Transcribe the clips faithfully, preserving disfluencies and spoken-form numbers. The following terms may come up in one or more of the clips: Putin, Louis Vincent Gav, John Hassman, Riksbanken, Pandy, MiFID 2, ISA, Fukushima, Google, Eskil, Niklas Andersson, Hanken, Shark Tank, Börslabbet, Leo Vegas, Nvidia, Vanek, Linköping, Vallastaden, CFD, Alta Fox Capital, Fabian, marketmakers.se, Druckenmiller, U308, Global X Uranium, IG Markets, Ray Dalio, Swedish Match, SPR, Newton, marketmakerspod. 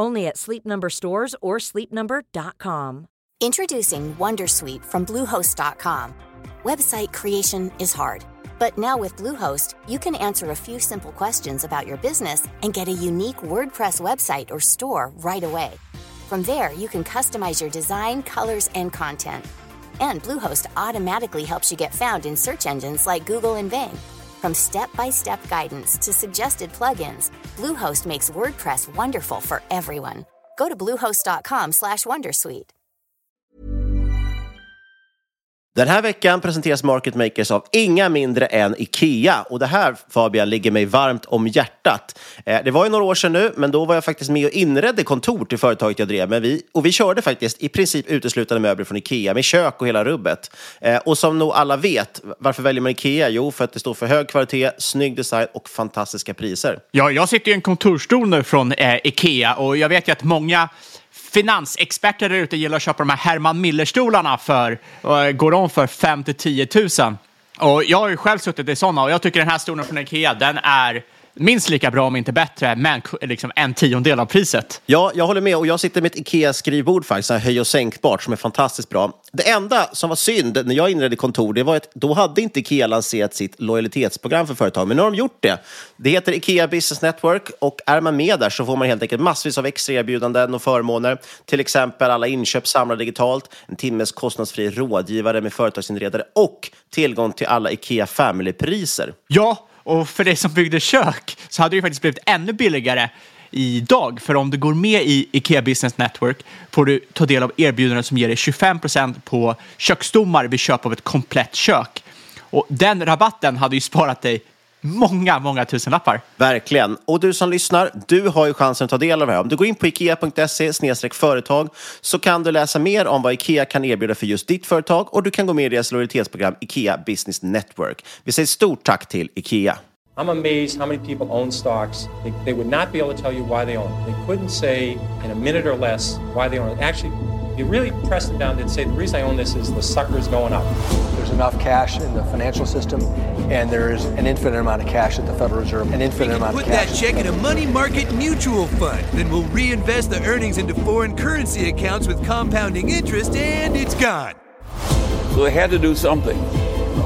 Only at Sleep Number stores or sleep number dot com. Introducing Wonder Suite from Bluehost dot com. Website creation is hard, but now with Bluehost, you can answer a few simple questions about your business and get a unique WordPress website or store right away. From there, you can customize your design, colors, and content. And Bluehost automatically helps you get found in search engines like Google and Bing. From step-by-step guidance to suggested plugins, Bluehost makes WordPress wonderful for everyone. Go to bluehost dot com slash wondersuite. Den här veckan presenteras Market Makers av inga mindre än IKEA. Och det här, Fabian, ligger mig varmt om hjärtat. Det var ju några år sedan nu, men då var jag faktiskt med och inredde kontor till företaget jag drev. Men vi, och vi körde faktiskt i princip uteslutande möbler från IKEA med kök och hela rubbet. Och som nog alla vet, varför väljer man IKEA? Jo, för att det står för hög kvalitet, snygg design och fantastiska priser. Ja, jag sitter i en kontorstol nu från eh, IKEA och jag vet ju att många finansexperter där ute gillar att köpa de här Herman Miller-stolarna för, går de för fem till tio tusen. Och jag har ju själv suttit i sådana och jag tycker den här stolen från IKEA, den är minst lika bra om inte bättre, men liksom en tiondel av priset. Ja, jag håller med, och jag sitter med ett IKEA-skrivbord faktiskt, här höj- och sänkbart, som är fantastiskt bra. Det enda som var synd när jag inredde kontor, det var att då hade inte IKEA lanserat sitt lojalitetsprogram för företag, men nu har de gjort det. Det heter IKEA Business Network, och är man med där så får man helt enkelt massvis av extra erbjudanden och förmåner. Till exempel alla inköp samlade digitalt, en timmes kostnadsfri rådgivare med företagsinredare och tillgång till alla IKEA Family-priser. Ja, och för dig som byggde kök så hade det ju faktiskt blivit ännu billigare idag. För om du går med i IKEA Business Network får du ta del av erbjudanden som ger dig tjugofem procent på köksstommar vid köp av ett komplett kök. Och den rabatten hade ju sparat dig många, många tusenlappar. Verkligen. Och du som lyssnar, du har ju chansen att ta del av det här. Om du går in på ikea punkt se slash företag så kan du läsa mer om vad IKEA kan erbjuda för just ditt företag, och du kan gå med i deras lojalitetsprogram IKEA Business Network. Vi säger stort tack till IKEA. I'm amazed how many people own stocks. They, they would not be able to tell you why they own it. They couldn't say in a minute or less why they own it. Actually, you really pressed them down and say, the reason I own this is the sucker's going up. There's enough cash in the financial system, and there is an infinite amount of cash at the Federal Reserve, an infinite amount of cash. We can put that check in a money market mutual fund, then we'll reinvest the earnings into foreign currency accounts with compounding interest, and it's gone. So they had to do something.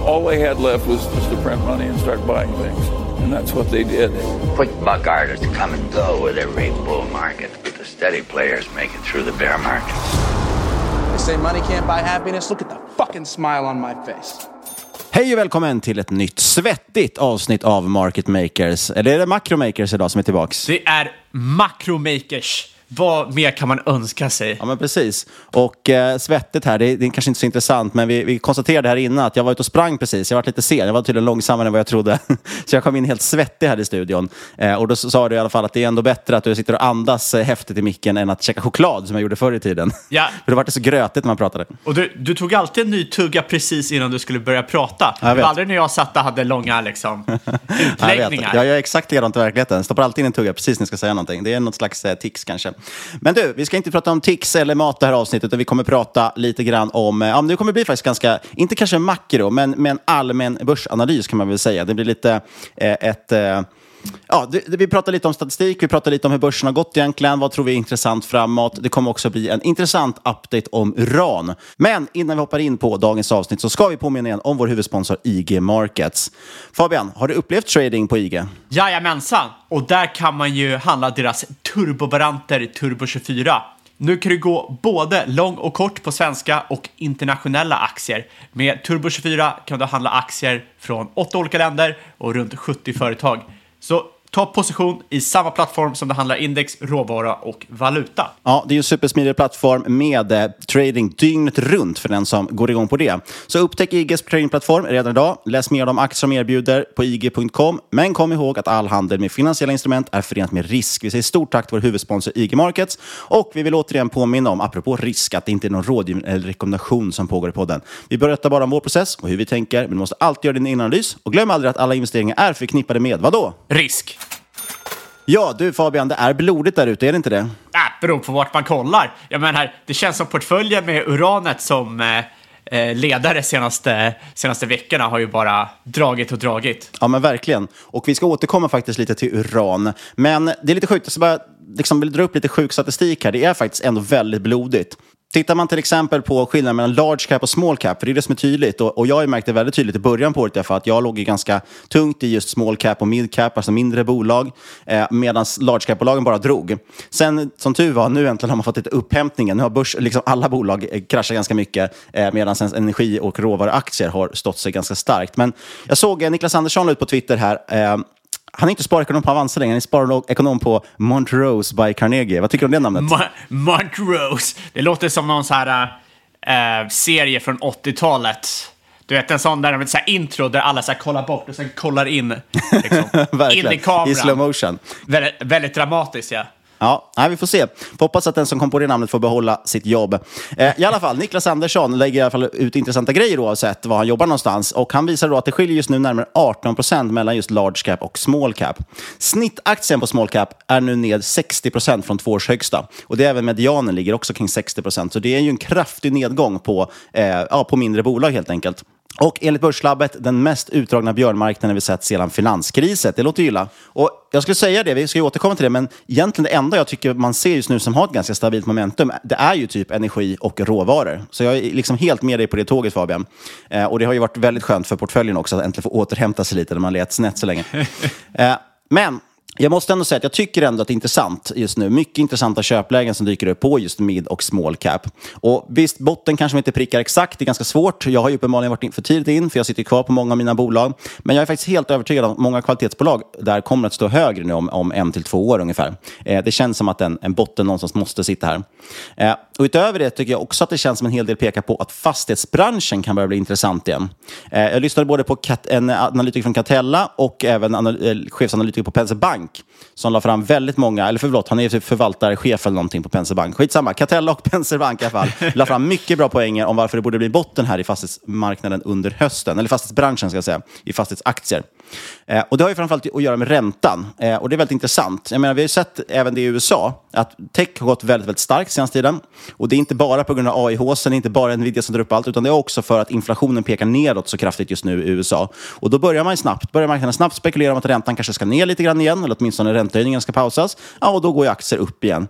All they had left was just to print money and start buying things, and that's what they did. Quick buck artists come and go with every bull market, but the steady players make it through the bear market. They say money can't buy happiness. Look at the fucking smile on my face. Hej och välkommen till ett nytt svettigt avsnitt av Market Makers. Eller är det Macromakers idag som är tillbaks? Det är Macromakers. Vad mer kan man önska sig? Ja, men precis. Och eh, svettet här, det, det är kanske inte så intressant, men vi, vi konstaterade här innan att jag var ute och sprang precis. Jag var lite sen, jag var tydligen långsammare än vad jag trodde. Så jag kom in helt svettig här i studion. Eh, och då sa du i alla fall att det är ändå bättre att du sitter och andas eh, häftigt i micken än att käka choklad som jag gjorde förr i tiden. Ja. För då var det så grötigt när man pratade. Och du, du tog alltid en ny tugga precis innan du skulle börja prata. Det var aldrig när jag satt och hade långa liksom, utläggningar. Jag, jag gör exakt likadant i verkligheten. Stoppar alltid in en tugga precis när jag ska säga någonting. Det är något slags eh, tics kanske. Men du, vi ska inte prata om tics eller mat det här avsnittet, utan vi kommer prata lite grann om, ja, nu kommer det bli faktiskt ganska, inte kanske makro, men, men allmän börsanalys kan man väl säga. Det blir lite eh, ett... Eh... Ja, vi pratar lite om statistik, vi pratar lite om hur börsen har gått egentligen, vad tror vi är intressant framåt. Det kommer också bli en intressant update om uran. Men innan vi hoppar in på dagens avsnitt så ska vi påminna igen om vår huvudsponsor I G Markets. Fabian, har du upplevt trading på I G? Jajamensan, och där kan man ju handla deras turbovaranter Turbo tjugofyra Nu kan du gå både lång och kort på svenska och internationella aktier. Med Turbo tjugofyra kan du handla aktier från åtta olika länder och runt sjuttio företag. Så ta position i samma plattform som du handlar index, råvara och valuta. Ja, det är ju en supersmidig plattform med eh, trading dygnet runt för den som går igång på det. Så upptäck I G:s tradingplattform redan idag. Läs mer om aktier som erbjuder på I G punkt com. Men kom ihåg att all handel med finansiella instrument är förenat med risk. Vi säger stort tack till vår huvudsponsor I G Markets. Och vi vill återigen påminna om, apropå risk, att det inte är någon rådgivning eller rekommendation som pågår i podden. Vi berättar bara om vår process och hur vi tänker. Men du måste alltid göra din analys. Och glöm aldrig att alla investeringar är förknippade med, vadå? Risk. Ja, du Fabian, det är blodigt där ute, är det inte det? Äh, beror på vart man kollar. Jag menar, det känns som portföljen med uranet som eh, ledare senaste, senaste veckorna har ju bara dragit och dragit. Ja, men verkligen. Och vi ska återkomma faktiskt lite till uran. Men det är lite sjukt, jag ska bara liksom vill dra upp lite sjuk statistik här. Det är faktiskt ändå väldigt blodigt. Tittar man till exempel på skillnaden mellan large cap och small cap, för det är det som är tydligt, och, och jag har märkt det väldigt tydligt i början på året därför att jag låg ju ganska tungt i just small cap och mid cap, alltså mindre bolag, eh, medan large cap-bolagen bara drog. Sen, som tur var, nu äntligen har man fått lite upphämtningen. Nu har börs, liksom alla bolag eh, kraschat ganska mycket, eh, medan energi- och råvaruaktier har stått sig ganska starkt. Men jag såg eh, Niklas Andersson ut på Twitter här. Eh, Han är inte sparekonom på Avanza längre, han är sparekonom på Montrose by Carnegie. Vad tycker du om det namnet? Ma- Montrose, det låter som någon så här äh, serie från åttiotalet. Du vet, en sån där, så här intro där alla så här kollar bort och sen kollar in, liksom, in i kameran. I slow motion. Väldigt, väldigt dramatiskt, ja. Ja, nej, vi får se. Hoppas att den som kom på det namnet får behålla sitt jobb. Eh, I alla fall, Niklas Andersson lägger i alla fall ut intressanta grejer oavsett var han jobbar någonstans. Och han visar då att det skiljer just nu närmare arton procent mellan just large cap och small cap. Snittaktien på small cap är nu ned sextio procent från två års högsta. Och det är även medianen ligger också kring sextio procent. Så det är ju en kraftig nedgång på, eh, ja, på mindre bolag helt enkelt. Och enligt Börslabbet, den mest utdragna björnmarknaden vi sett sedan finanskriset. Det låter illa. Och jag skulle säga det, vi ska ju återkomma till det, men egentligen det enda jag tycker man ser just nu som har ett ganska stabilt momentum, det är ju typ energi och råvaror. Så jag är liksom helt med dig på det tåget, Fabian. Eh, och det har ju varit väldigt skönt för portföljen också att äntligen få återhämta sig lite när man letat snett så länge. Eh, men... Jag måste ändå säga att jag tycker ändå att det är intressant just nu. Mycket intressanta köplägen som dyker upp på just mid- och small cap. Och visst, botten kanske inte prickar exakt. Det är ganska svårt. Jag har ju uppenbarligen varit för tidigt in för jag sitter kvar på många av mina bolag. Men jag är faktiskt helt övertygad om att många kvalitetsbolag där kommer att stå högre nu om, om en till två år ungefär. Eh, det känns som att en, en botten någonstans måste sitta här. Eh, och utöver det tycker jag också att det känns som en hel del pekar på att fastighetsbranschen kan börja bli intressant igen. Eh, jag lyssnade både på Kat- en analytiker från Catella och även anal- chefsanalytiker på Penser Bank som la fram väldigt många, eller förlåt, han är typ förvaltare, chef eller någonting på Penser Bank. Skitsamma, Catella och Penser Bank i alla fall la fram mycket bra poänger om varför det borde bli botten här i fastighetsmarknaden under hösten, eller fastighetsbranschen ska jag säga, i fastighetsaktier. Eh, och det har ju framförallt att göra med räntan, eh, och det är väldigt intressant. Jag menar, vi har ju sett även det i U S A att tech har gått väldigt, väldigt starkt senaste tiden, och det är inte bara på grund av A I-håsen, det är inte bara Nvidia som drar upp allt, utan det är också för att inflationen pekar nedåt så kraftigt just nu i U S A. Och då börjar man snabbt, börjar marknaden snabbt spekulera om att räntan kanske ska ner lite grann igen, eller åtminstone räntehöjningen ska pausas, ja, och då går ju aktier upp igen.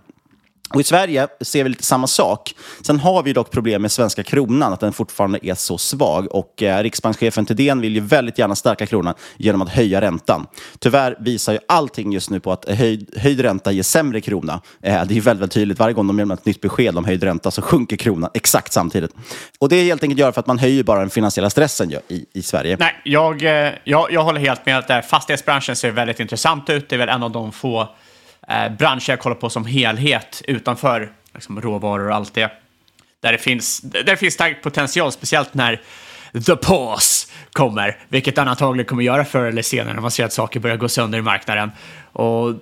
Och i Sverige ser vi lite samma sak. Sen har vi dock problem med svenska kronan, att den fortfarande är så svag. Och eh, riksbankschefen Thedéen vill ju väldigt gärna stärka kronan genom att höja räntan. Tyvärr visar ju allting just nu på att höjd, höjd ränta ger sämre krona. Eh, det är ju väldigt, väldigt tydligt. Varje gång de ger ett nytt besked om höjd ränta så sjunker kronan exakt samtidigt. Och det är helt enkelt gör för att man höjer bara den finansiella stressen ju, i, i Sverige. Nej, jag, jag, jag håller helt med att där fastighetsbranschen ser väldigt intressant ut. Det är väl en av de få Eh, branscher jag kollar på som helhet utanför liksom råvaror och allt det. Där det finns, där finns stark potential, speciellt när the pause kommer, vilket den antagligen kommer göra förr eller senare när man ser att saker börjar gå sönder i marknaden. Och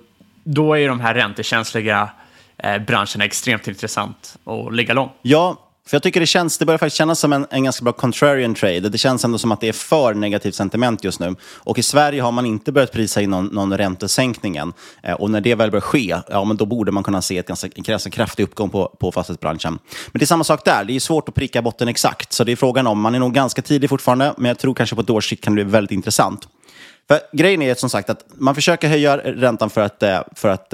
då är ju de här räntekänsliga eh, branscherna extremt intressant att ligga lång. Ja, för jag tycker det känns, det börjar faktiskt kännas som en, en ganska bra contrarian trade. Det känns ändå som att det är för negativt sentiment just nu. Och i Sverige har man inte börjat prisa in någon, någon räntesänkning än. Eh, och när det väl börjar ske, ja men då borde man kunna se ett ganska, en ganska kraftig uppgång på, på fastighetsbranschen. Men det är samma sak där, det är svårt att pricka botten exakt. Så det är frågan om, man är nog ganska tidig fortfarande, men jag tror kanske på ett års sikt kan det bli väldigt intressant. För grejen är som sagt att man försöker höja räntan för att, för att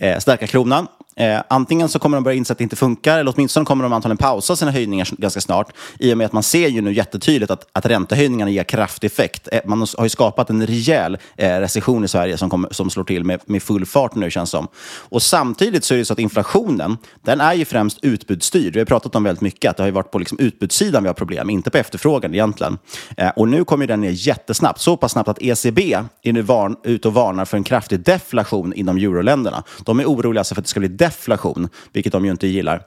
eh, stärka kronan. Eh, antingen så kommer de börja inse att det inte funkar, eller åtminstone kommer de antagligen pausa sina höjningar ganska snart, i och med att man ser ju nu jättetydligt att, att räntehöjningarna ger kraftig effekt. Eh, man har ju skapat en rejäl eh, recession i Sverige som, kom, som slår till med, med full fart nu, känns som. Och samtidigt så är det så att inflationen, den är ju främst utbudsstyrd. Vi har pratat om väldigt mycket att det har ju varit på liksom utbudssidan vi har problem, inte på efterfrågan egentligen. Eh, och nu kommer ju den ner jättesnabbt, så pass snabbt att E C B är nu van, ut och varnar för en kraftig deflation inom euroländerna. De är oroliga för att det ska bli deflation, vilket de ju inte gillar.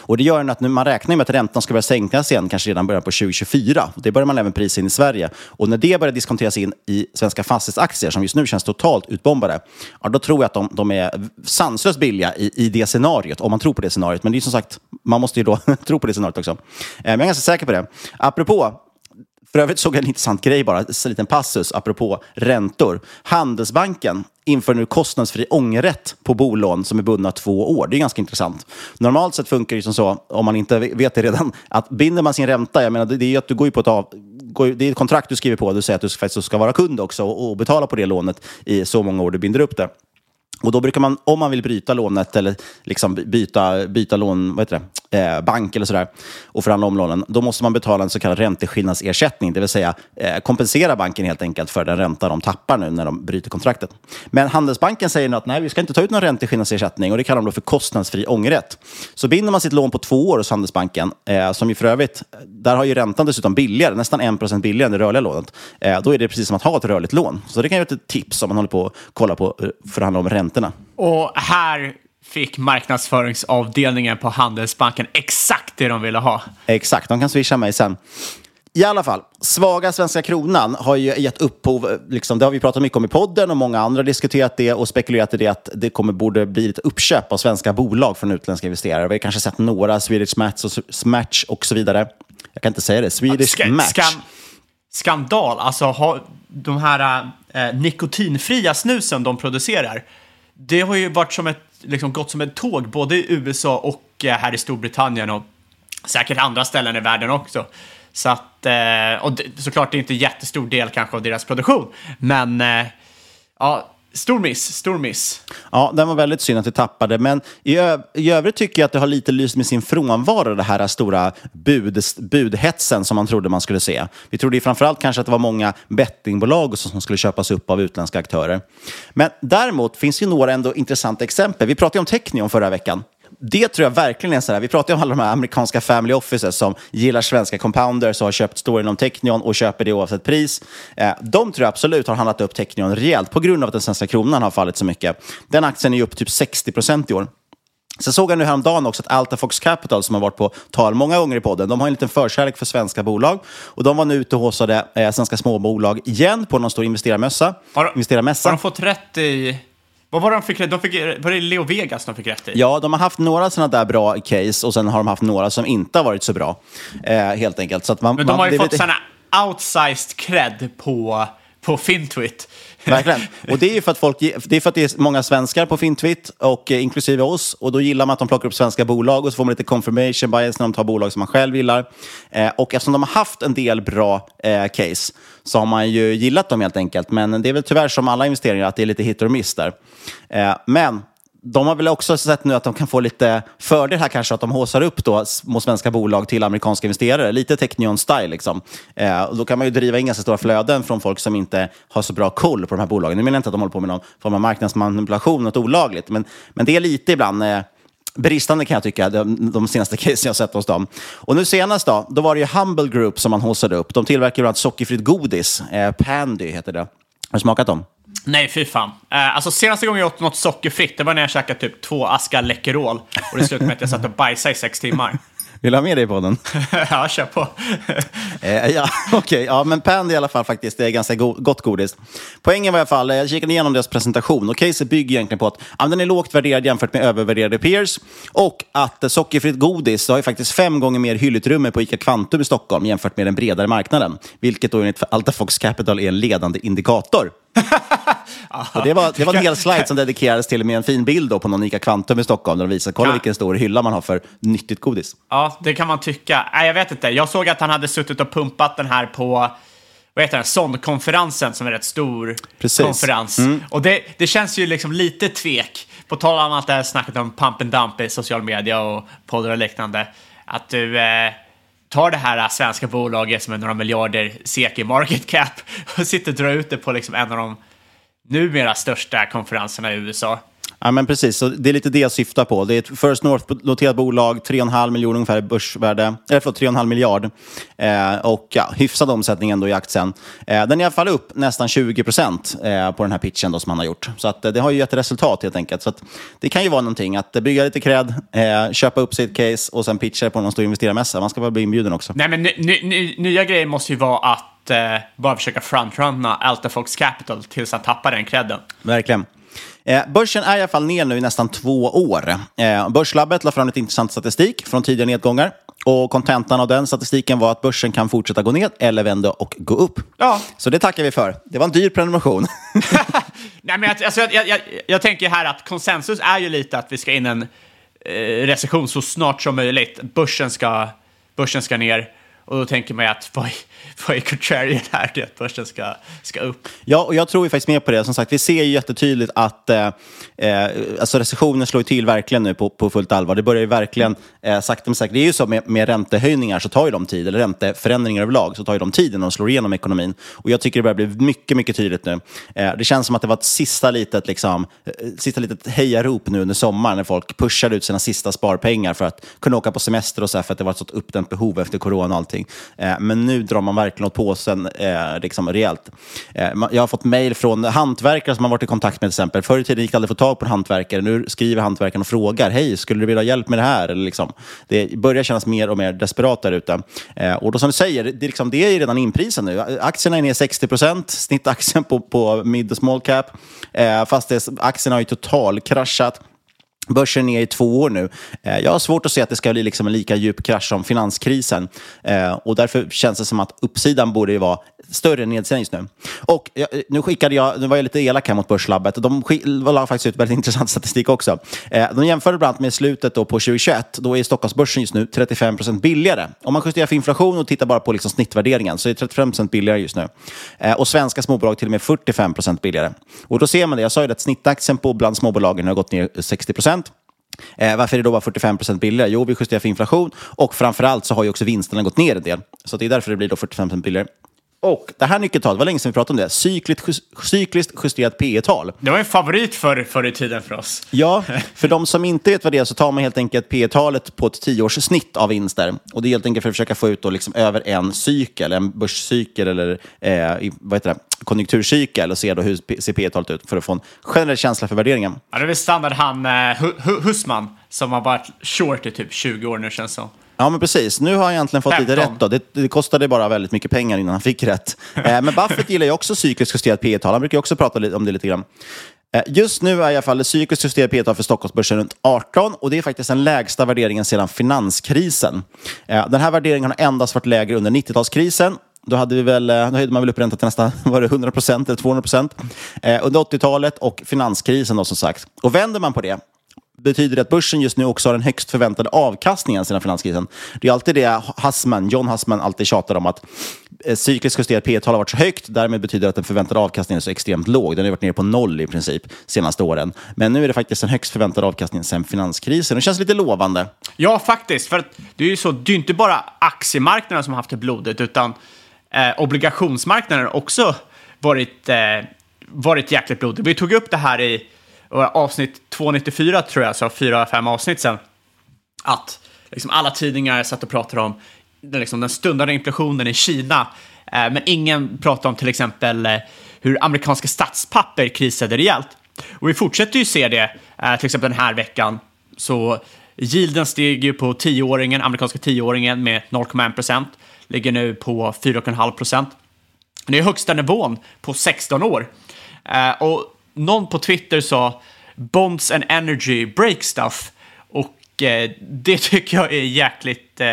Och det gör att nu man räknar med att räntan ska börja sänkas igen, kanske redan början på tjugo tjugofyra. Det börjar man även prisa in i Sverige. Och när det börjar diskonteras in i svenska fastighetsaktier, som just nu känns totalt utbombade, ja, då tror jag att de, de är sanslöst billiga i, i det scenariot, om man tror på det scenariot. Men det är som sagt, man måste ju då tro på det scenariot också. Men jag är ganska säker på det. Apropå, för övrigt såg jag en intressant grej bara, en liten passus apropå räntor. Handelsbanken inför nu kostnadsfri ångerrätt på bolån som är bundna två år. Det är ganska intressant. Normalt sett funkar det som så, om man inte vet det redan, att binder man sin ränta, jag menar, det är ju att du går ju på ett av, det är ett kontrakt du skriver på, du säger att du faktiskt ska vara kund också och betala på det lånet i så många år du binder upp det. Och då brukar man, om man vill bryta lånet eller liksom byta, byta lån, vad heter det, eh, bank eller sådär, och förhandla om lånen, då måste man betala en så kallad ränteskillnadsersättning, det vill säga eh, kompensera banken helt enkelt för den ränta de tappar nu när de bryter kontraktet. Men Handelsbanken säger nu att nej, vi ska inte ta ut någon ränteskillnadsersättning, och det kallar de då för kostnadsfri ångerrätt. Så binder man sitt lån på två år hos Handelsbanken, eh, som ju för övrigt, där har ju räntan dessutom billigare, nästan en procent billigare än det rörliga lånet, eh, då är det precis som att ha ett rörligt lån. Så det kan ju vara ett tips om man håller på att kolla på förhandla om ränta. Och här fick marknadsföringsavdelningen på Handelsbanken exakt det de ville ha. Exakt, de kan swisha mig sen. I alla fall, svaga svenska kronan har ju gett upphov, liksom, det har vi pratat mycket om i podden och många andra diskuterat det och spekulerat i det, att det kommer, borde bli ett uppköp av svenska bolag från utländska investerare. Vi har kanske sett några, Swedish Match och, match och så vidare. Jag kan inte säga det, Swedish Sk- Match. Skam- skandal, alltså ha, de här eh, nikotinfria snusen de producerar, det har ju varit som ett, liksom, gått som ett tåg både i U S A och eh, här i Storbritannien och säkert andra ställen i världen också. Så att, eh, och det, såklart det är inte en jättestor del kanske av deras produktion, men eh, ja, stor miss, stor miss. Ja, den var väldigt synd att det tappade, men i, ö- i övrigt tycker jag att det har lite lyst med sin frånvaro, det här stora bud- budhetsen som man trodde man skulle se. Vi trodde ju framförallt kanske att det var många bettingbolag som skulle köpas upp av utländska aktörer. Men däremot finns ju några ändå intressanta exempel. Vi pratade om Technion förra veckan. Det tror jag verkligen är så här. Vi pratar ju om alla de här amerikanska family offices som gillar svenska compounders och har köpt storyn om Technion och köper det oavsett pris. De tror jag absolut har handlat upp Technion rejält på grund av att den svenska kronan har fallit så mycket. Den aktien är ju upp typ sextio procent i år. Sen såg jag nu häromdagen också att Alta Fox Capital, som har varit på tal många gånger i podden, de har en liten förkärlek för svenska bolag. Och de var nu ute och håsade eh, svenska småbolag igen på någon stor investerarmässa. Har de, investerarmässa. Har de fått rätt i... Vad var de fick rätt? De fick, var det Leo Vegas de fick rätt i? Ja, de har haft några sådana där bra case och sen har de haft några som inte har varit så bra, eh, helt enkelt. Så att man, men de man, har ju fått sådana outsized cred på, på FinTwit. Verkligen. Och det är ju för att folk, det är för att det är många svenskar på FinTwit och eh, inklusive oss, och då gillar man att de plockar upp svenska bolag och så får man lite confirmation bias när de tar bolag som man själv gillar. Eh, och eftersom de har haft en del bra eh, case så har man ju gillat dem helt enkelt. Men det är väl tyvärr som alla investeringar att det är lite hit och miss där. Eh, men de har väl också sett nu att de kan få lite fördel här kanske, att de håsar upp då små svenska bolag till amerikanska investerare. Lite Technion-style liksom. Eh, och då kan man ju driva in ganska stora flöden från folk som inte har så bra koll på de här bolagen. Nu menar jag inte att de håller på med någon form av marknadsmanipulation, något olagligt. Men, men det är lite ibland... Eh, bristande kan jag tycka, de, de senaste casen jag sett hos dem. Och nu senast då, då var det ju Humble Group som man haussade upp. De tillverkar bland annat sockerfritt godis. Eh, Pandy heter det. Har du smakat dem? Nej, fy fan. Eh, alltså senaste gången jag åt något sockerfritt, det var när jag käkade typ två askar läckerol. Och det slutade med att jag satt och bajsade i sex timmar. Vill du ha med dig på den? Ja, kör på. eh, ja, okej. Okay. Ja, men Pandy i alla fall faktiskt. Det är ganska go- gott godis. Poängen var i alla fall, jag kikade igenom deras presentation. Och caset bygger egentligen på att ja, den är lågt värderad jämfört med övervärderade peers. Och att eh, sockerfritt godis har ju faktiskt fem gånger mer hyllutrymme på ICA Kvantum i Stockholm jämfört med den bredare marknaden. Vilket då enligt Alta Fox Capital är en ledande indikator. Och det var, det var en hel slide som dedikerades till med en fin bild då på någon ICA Kvantum i Stockholm där de visar, kolla vilken stor hylla man har för nyttigt godis. Ja, det kan man tycka. Nej, jag vet inte. Jag såg att han hade suttit och pumpat den här på vad heter den, Sonkonferensen som är rätt stor. Precis. Konferens. Mm. Och det, det känns ju liksom lite tvek. På tal om att det här snacket om pump and dump i social media och poddar och liknande. Att du eh, tar det här svenska bolaget som är några miljarder sek i market cap och sitter och drar ut det på liksom en av de numera största konferenserna i U S A. Ja, men precis, så det är lite det jag syftar på. Det är ett First North-noterat bolag, tre komma fem miljoner ungefär i börsvärde, eller förlåt, tre komma fem miljard. Eh, och ja, hyfsad omsättning ändå i aktien. Eh, den är i alla fall upp nästan tjugo procent eh, på den här pitchen då som han har gjort. Så att, det har ju gett resultat helt enkelt. Så att, det kan ju vara någonting att bygga lite cred, eh, köpa upp sitt case och sen pitcha på någon stor investerarmässa. Man ska bara bli inbjuden också. Nej, men n- n- nya grejer måste ju vara att eh, bara försöka frontrunna Alta Fox Capital tills han tappar den credden. Verkligen. Eh, börsen är i alla fall ner nu i nästan två år. Eh, Börslabbet la fram lite intressant statistik från tidigare nedgångar. Och kontentan av den statistiken var att börsen kan fortsätta gå ned eller vända och gå upp. Ja. Så det tackar vi för. Det var en dyr prenumeration. Nej, men jag, alltså, jag, jag, jag tänker här att konsensus är ju lite att vi ska in en eh, recession så snart som möjligt. Börsen ska, börsen ska ner. Och då tänker man ju att vad är, vad är contrarian här? Det är att börsen ska, ska upp. Ja, och jag tror ju faktiskt mer på det. Som sagt, vi ser ju jättetydligt att eh, alltså recessionen slår ju till verkligen nu på, på fullt allvar. Det börjar ju verkligen eh, sakta men säkert. Det är ju så med, med räntehöjningar så tar ju de tid. Eller ränteförändringar överlag så tar ju de tiden när de slår igenom ekonomin. Och jag tycker det börjar bli mycket, mycket tydligt nu. Eh, det känns som att det var ett sista litet, liksom, sista litet hejarop nu under sommaren. När folk pushar ut sina sista sparpengar för att kunna åka på semester och så här. För att det var ett sånt uppdämt behov efter corona och allting. Men nu drar man verkligen åt påsen eh, liksom rejält. Eh, jag har fått mejl från hantverkare som man varit i kontakt med till exempel. Förr i tiden gick det aldrig att få tag på en hantverkare. Nu skriver hantverkaren och frågar, hej, skulle du vilja ha hjälp med det här? Eller liksom, det börjar kännas mer och mer desperat där ute. Eh, och då som du säger, det, liksom, det är ju redan inprisen nu. Aktierna är ner sextio procent, snittaktien på, på mid och small cap. Eh, fastighetsaktien har ju totalkraschat. Börsen är i två år nu. Jag har svårt att se att det ska bli liksom en lika djup krasch som finanskrisen. Och därför känns det som att uppsidan borde ju vara större än nedsidan just nu. Och jag, nu skickade jag, nu var jag lite elak här mot Börslabbet. De la faktiskt ut väldigt intressant statistik också. De jämförde bland annat med slutet då på tjugohundratjugoett. Då är Stockholmsbörsen just nu trettiofem procent billigare. Om man justerar för inflation och tittar bara på liksom snittvärderingen så är det trettiofem procent billigare just nu. Och svenska småbolag till och med fyrtiofem procent billigare. Och då ser man det, jag sa ju att snittaktien på bland småbolagen har gått ner sextio procent. Eh, varför är det då bara fyrtiofem procent billigare? Jo, vi justerar för inflation och framförallt så har ju också vinsterna gått ner en del. Så det är därför det blir då fyrtiofem procent billigare. Och det här nyckeltalet, var länge sedan vi pratade om det, cykliskt justerat P E-tal. Det var en favorit för, förr i tiden för oss. Ja, för de som inte vet vad det är så tar man helt enkelt P E-talet på ett tioårs snitt av vinster. Och det är helt enkelt för att försöka få ut då liksom över en cykel, en börscykel eller eh, vad heter det, konjunkturcykel och se då hur ser P E-talet ut för att få en generell känsla för värderingen. Ja, det är väl standard han eh, Husman som har varit short i typ tjugo år nu känns så. Ja, men precis. Nu har jag egentligen fått lite rätt då. Det, det kostade bara väldigt mycket pengar innan han fick rätt. Eh, men Buffett gillar ju också cykliskt justerat P E-tal. Han brukar ju också prata lite om det lite grann. Eh, just nu är i alla fall cykliskt justerat P E-tal för Stockholmsbörsen runt arton. Och det är faktiskt den lägsta värderingen sedan finanskrisen. Eh, den här värderingen har endast varit lägre under nittiotalskrisen. Då hade vi väl, då höjde man väl upp räntan till nästan var det hundra procent eller tvåhundra procent. Eh, under åttiotalet och finanskrisen då som sagt. Och vänder man på det. Betyder det att börsen just nu också har den högst förväntade avkastningen sedan finanskrisen. Det är alltid det Hassman, John Hassman alltid tjatar om att cykliskt justerat P E-tal har varit så högt. Därmed betyder det att den förväntade avkastningen är så extremt låg. Den har varit nere på noll i princip senaste åren. Men nu är det faktiskt den högst förväntade avkastningen sedan finanskrisen. Det känns lite lovande. Ja, faktiskt. För att det är ju så, det är inte bara aktiemarknaden som har haft det blodet utan eh, obligationsmarknaden har också varit, eh, varit jäkligt blodigt. Vi tog upp det här i och avsnitt tvåhundranittiofyra tror jag, så fyra, fem avsnitt sen, att liksom alla tidningar satt och pratade om den, liksom, den stundande inflationen i Kina, eh, men ingen pratade om till exempel eh, hur amerikanska statspapper krisade rejält. Och vi fortsätter ju se det, eh, till exempel den här veckan så yielden steg ju på tioåringen, amerikanska tioåringen med noll komma en procent, ligger nu på fyra komma fem procent. Det är högsta nivån på sexton år. eh, och någon på Twitter sa bonds and energy break stuff. Och eh, det tycker jag är jäkligt eh,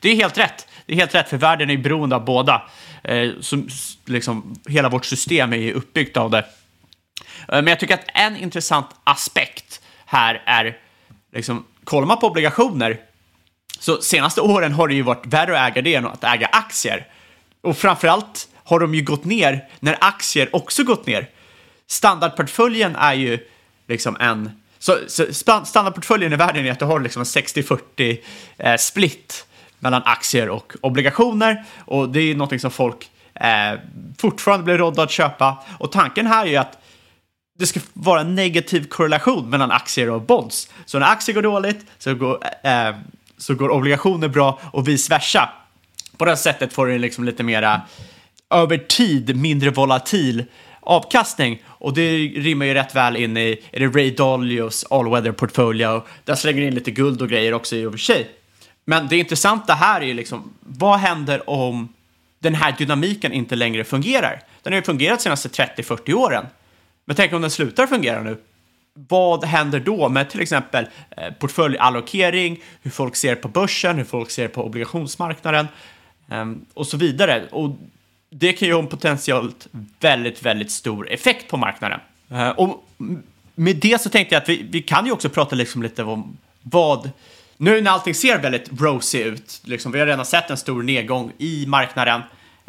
det är helt rätt. Det är helt rätt för världen är beroende av båda. Eh, som, liksom, hela vårt system är uppbyggt av det. Eh, men jag tycker att en intressant aspekt här är liksom, kollar man på obligationer så senaste åren har det ju varit värre att äga det än att äga aktier. Och framförallt har de ju gått ner när aktier också gått ner. Standardportföljen är ju liksom en... Så, så standardportföljen i världen är att du har liksom en sextio fyrtio eh, split mellan aktier och obligationer. Och det är ju någonting som folk eh, fortfarande blir rådda att köpa. Och tanken här är ju att det ska vara en negativ korrelation mellan aktier och bonds. Så när aktier går dåligt så går, eh, så går obligationer bra och vice versa. På det sättet får du liksom lite mera över tid mindre volatil avkastning. Och det rimmar ju rätt väl in i är det Ray Dalios All Weather Portfolio. Där slänger in lite guld och grejer också i och för sig. Men det intressanta här är ju liksom, vad händer om den här dynamiken inte längre fungerar? Den har ju fungerat senaste trettio fyrtio åren. Men tänk om den slutar fungera nu. Vad händer då med till exempel eh, portföljallokering, hur folk ser på börsen, hur folk ser på obligationsmarknaden eh, och så vidare. Och det kan ju ha en potentiellt väldigt, väldigt stor effekt på marknaden. Eh, och med det så tänkte jag att vi, vi kan ju också prata liksom lite om vad... Nu när allting ser väldigt rosy ut, liksom, vi har redan sett en stor nedgång i marknaden.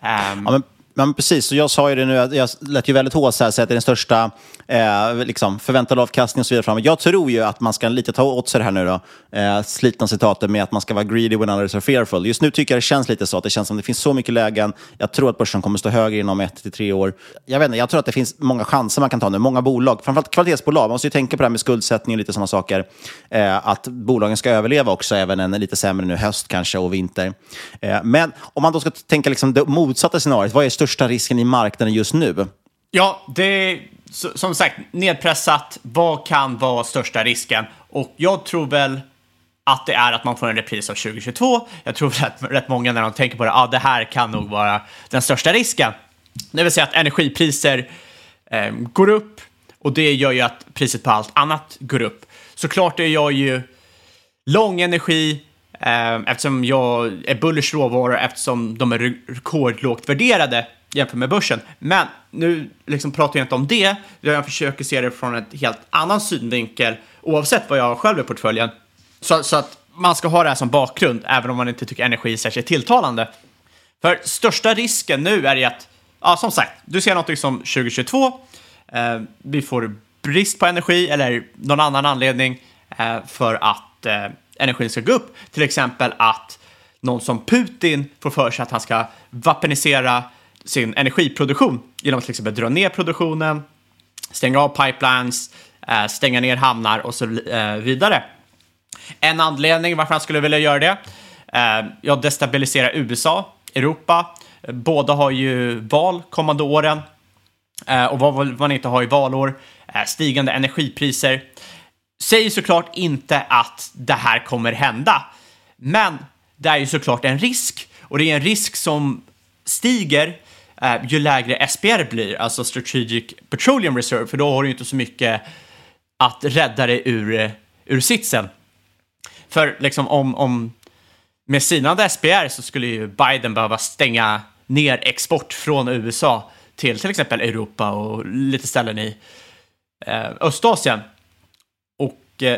Eh, ja, men... Men precis, så jag sa ju det nu, jag lät ju väldigt hårt så här, så att det är den största eh, liksom, förväntade avkastningen och så vidare framåt. Jag tror ju att man ska lite ta åt sig det här nu då, eh, slitna citatet med att man ska vara greedy when others are fearful. Just nu tycker jag det känns lite så, att det känns som det finns så mycket lägen. Jag tror att börsen kommer stå högre inom ett till tre år. Jag vet inte, jag tror att det finns många chanser man kan ta nu, många bolag, framförallt kvalitetsbolag. Man måste ju tänka på det här med skuldsättning och lite sådana saker. Eh, att bolagen ska överleva också, även en lite sämre nu höst kanske och vinter. Eh, men om man då ska tänka liksom det motsatta scenariot, vad är största risken i marknaden just nu? Ja, det är som sagt nedpressat. Vad kan vara största risken? Och jag tror väl att det är att man får en repris av tjugo tjugotvå. Jag tror väl att rätt många när de tänker på det, ah, det här kan nog vara den största risken. Det vill säga att energipriser eh, går upp och det gör ju att priset på allt annat går upp. Såklart är jag ju lång energi eftersom jag är bullish råvaror, eftersom de är rekordlågt värderade jämfört med börsen. Men nu liksom pratar jag inte om det. Jag försöker se det från en helt annan synvinkel, oavsett vad jag har själv i portföljen. Så, så att man ska ha det här som bakgrund, även om man inte tycker energi är särskilt tilltalande. För största risken nu är att, ja, som sagt, du ser något som tjugo tjugotvå. Eh, vi får brist på energi eller någon annan anledning eh, för att... Eh, energin ska gå upp. Till exempel att någon som Putin får för sig att han ska vapenisera sin energiproduktion genom att till exempel dra ner produktionen, stänga av pipelines, stänga ner hamnar och så vidare. En anledning varför han skulle vilja göra det, jag destabiliserar U S A, Europa. Båda har ju val kommande åren. Och vad man inte har i valår, stigande energipriser. Säger såklart inte att det här kommer hända. Men det är ju såklart en risk. Och det är en risk som stiger eh, ju lägre S P R blir. Alltså Strategic Petroleum Reserve. För då har du ju inte så mycket att rädda dig ur, ur sitsen. För liksom om, om med sinande S P R så skulle ju Biden behöva stänga ner export från U S A till till exempel Europa och lite ställen i eh, Östasien.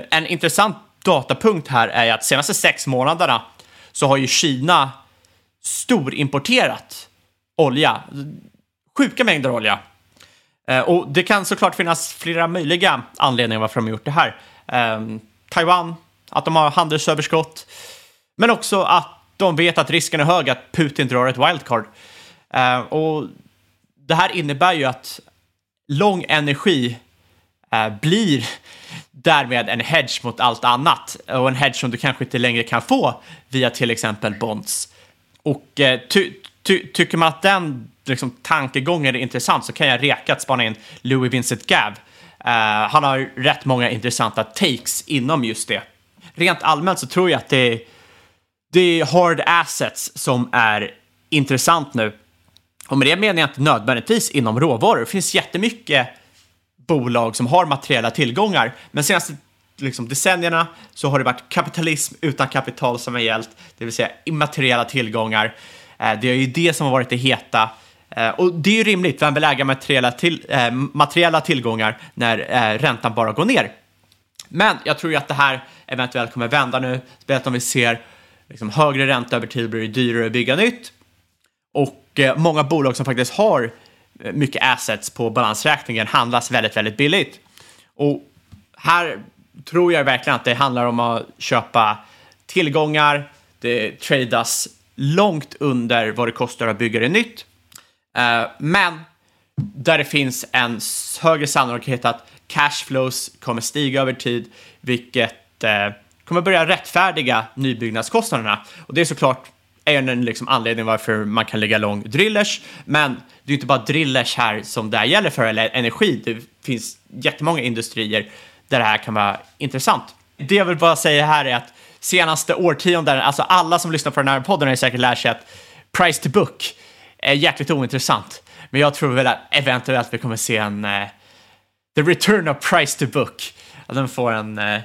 En intressant datapunkt här är att senaste sex månaderna så har ju Kina storimporterat olja. Sjuka mängder olja. Och det kan såklart finnas flera möjliga anledningar varför de har gjort det här. Taiwan, att de har handelsöverskott. Men också att de vet att risken är hög att Putin drar ett wildcard. Och det här innebär ju att lång energi blir... därmed en hedge mot allt annat. Och en hedge som du kanske inte längre kan få via till exempel bonds. Och ty, ty, tycker man att den liksom, tankegången är intressant, så kan jag reka att spana in Louis Vincent Gav. Uh, han har rätt många intressanta takes inom just det. Rent allmänt så tror jag att det, det är hard assets som är intressant nu. Och med det menar jag inte nödvändigtvis inom råvaror. Det finns jättemycket bolag som har materiella tillgångar. Men senaste liksom, decennierna så har det varit kapitalism utan kapital som har gällt. Det vill säga immateriella tillgångar. Eh, det är ju det som har varit det heta. Eh, och det är ju rimligt. Vem vill äga materiella, till, eh, materiella tillgångar när eh, räntan bara går ner? Men jag tror ju att det här eventuellt kommer vända nu. Speciellt om vi ser liksom, högre ränta över tid blir det dyrare att bygga nytt. Och eh, många bolag som faktiskt har mycket assets på balansräkningen handlas väldigt, väldigt billigt. Och här tror jag verkligen att det handlar om att köpa tillgångar. Det tradas långt under vad det kostar att bygga det nytt. Eh, men där det finns en högre sannolikhet att cashflows kommer stiga över tid, vilket eh, kommer börja rättfärdiga nybyggnadskostnaderna. Och det är såklart är en liksom anledning varför man kan lägga lång drillers. Men det är inte bara drillers här som det här gäller för, eller energi. Det finns jättemånga industrier där det här kan vara intressant. Det jag vill bara säga här är att senaste årtionden, alltså alla som lyssnar på den här podden har säkert lärt sig att price to book är jäkligt ointressant. Men jag tror väl att eventuellt vi kommer se en eh, the return of price to book. Att den får en... Eh,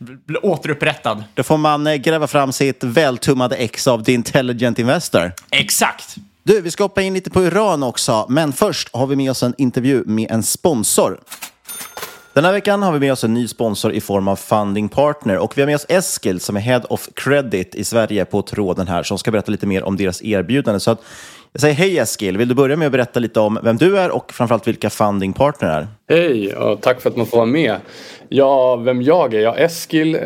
blir återupprättad. Då får man gräva fram sitt vältummade ex av The Intelligent Investor. Exakt. Du, vi ska hoppa in lite på uran också. Men först har vi med oss en intervju med en sponsor. Den här veckan har vi med oss en ny sponsor i form av Funding Partner. Och vi har med oss Eskil som är Head of Credit i Sverige på tråden här. Som ska berätta lite mer om deras erbjudande. Så att jag säger hej Eskil, vill du börja med att berätta lite om vem du är och framförallt vilka Funding Partner är? Hej och tack för att man får vara med. Ja, vem jag är? Ja, Eskil eh,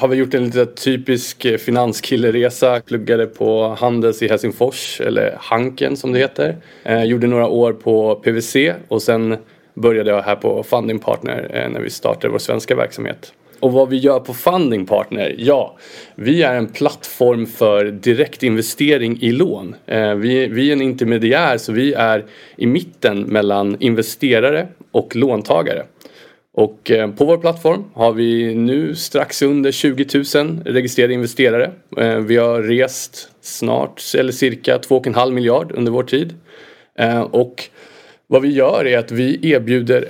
har väl gjort en lite typisk finanskilleresa. Pluggade på Handels i Helsingfors, eller Hanken som det heter. Eh, gjorde några år på P V C och sen började jag här på Funding Partner eh, när vi startade vår svenska verksamhet. Och vad vi gör på Funding Partner, ja, vi är en plattform för direktinvestering i lån. Eh, vi, vi är en intermediär, så vi är i mitten mellan investerare och låntagare. Och eh, på vår plattform har vi nu strax under tjugo tusen registrerade investerare. Eh, vi har rest snart, eller cirka två komma fem miljard under vår tid. Eh, och... Vad vi gör är att vi erbjuder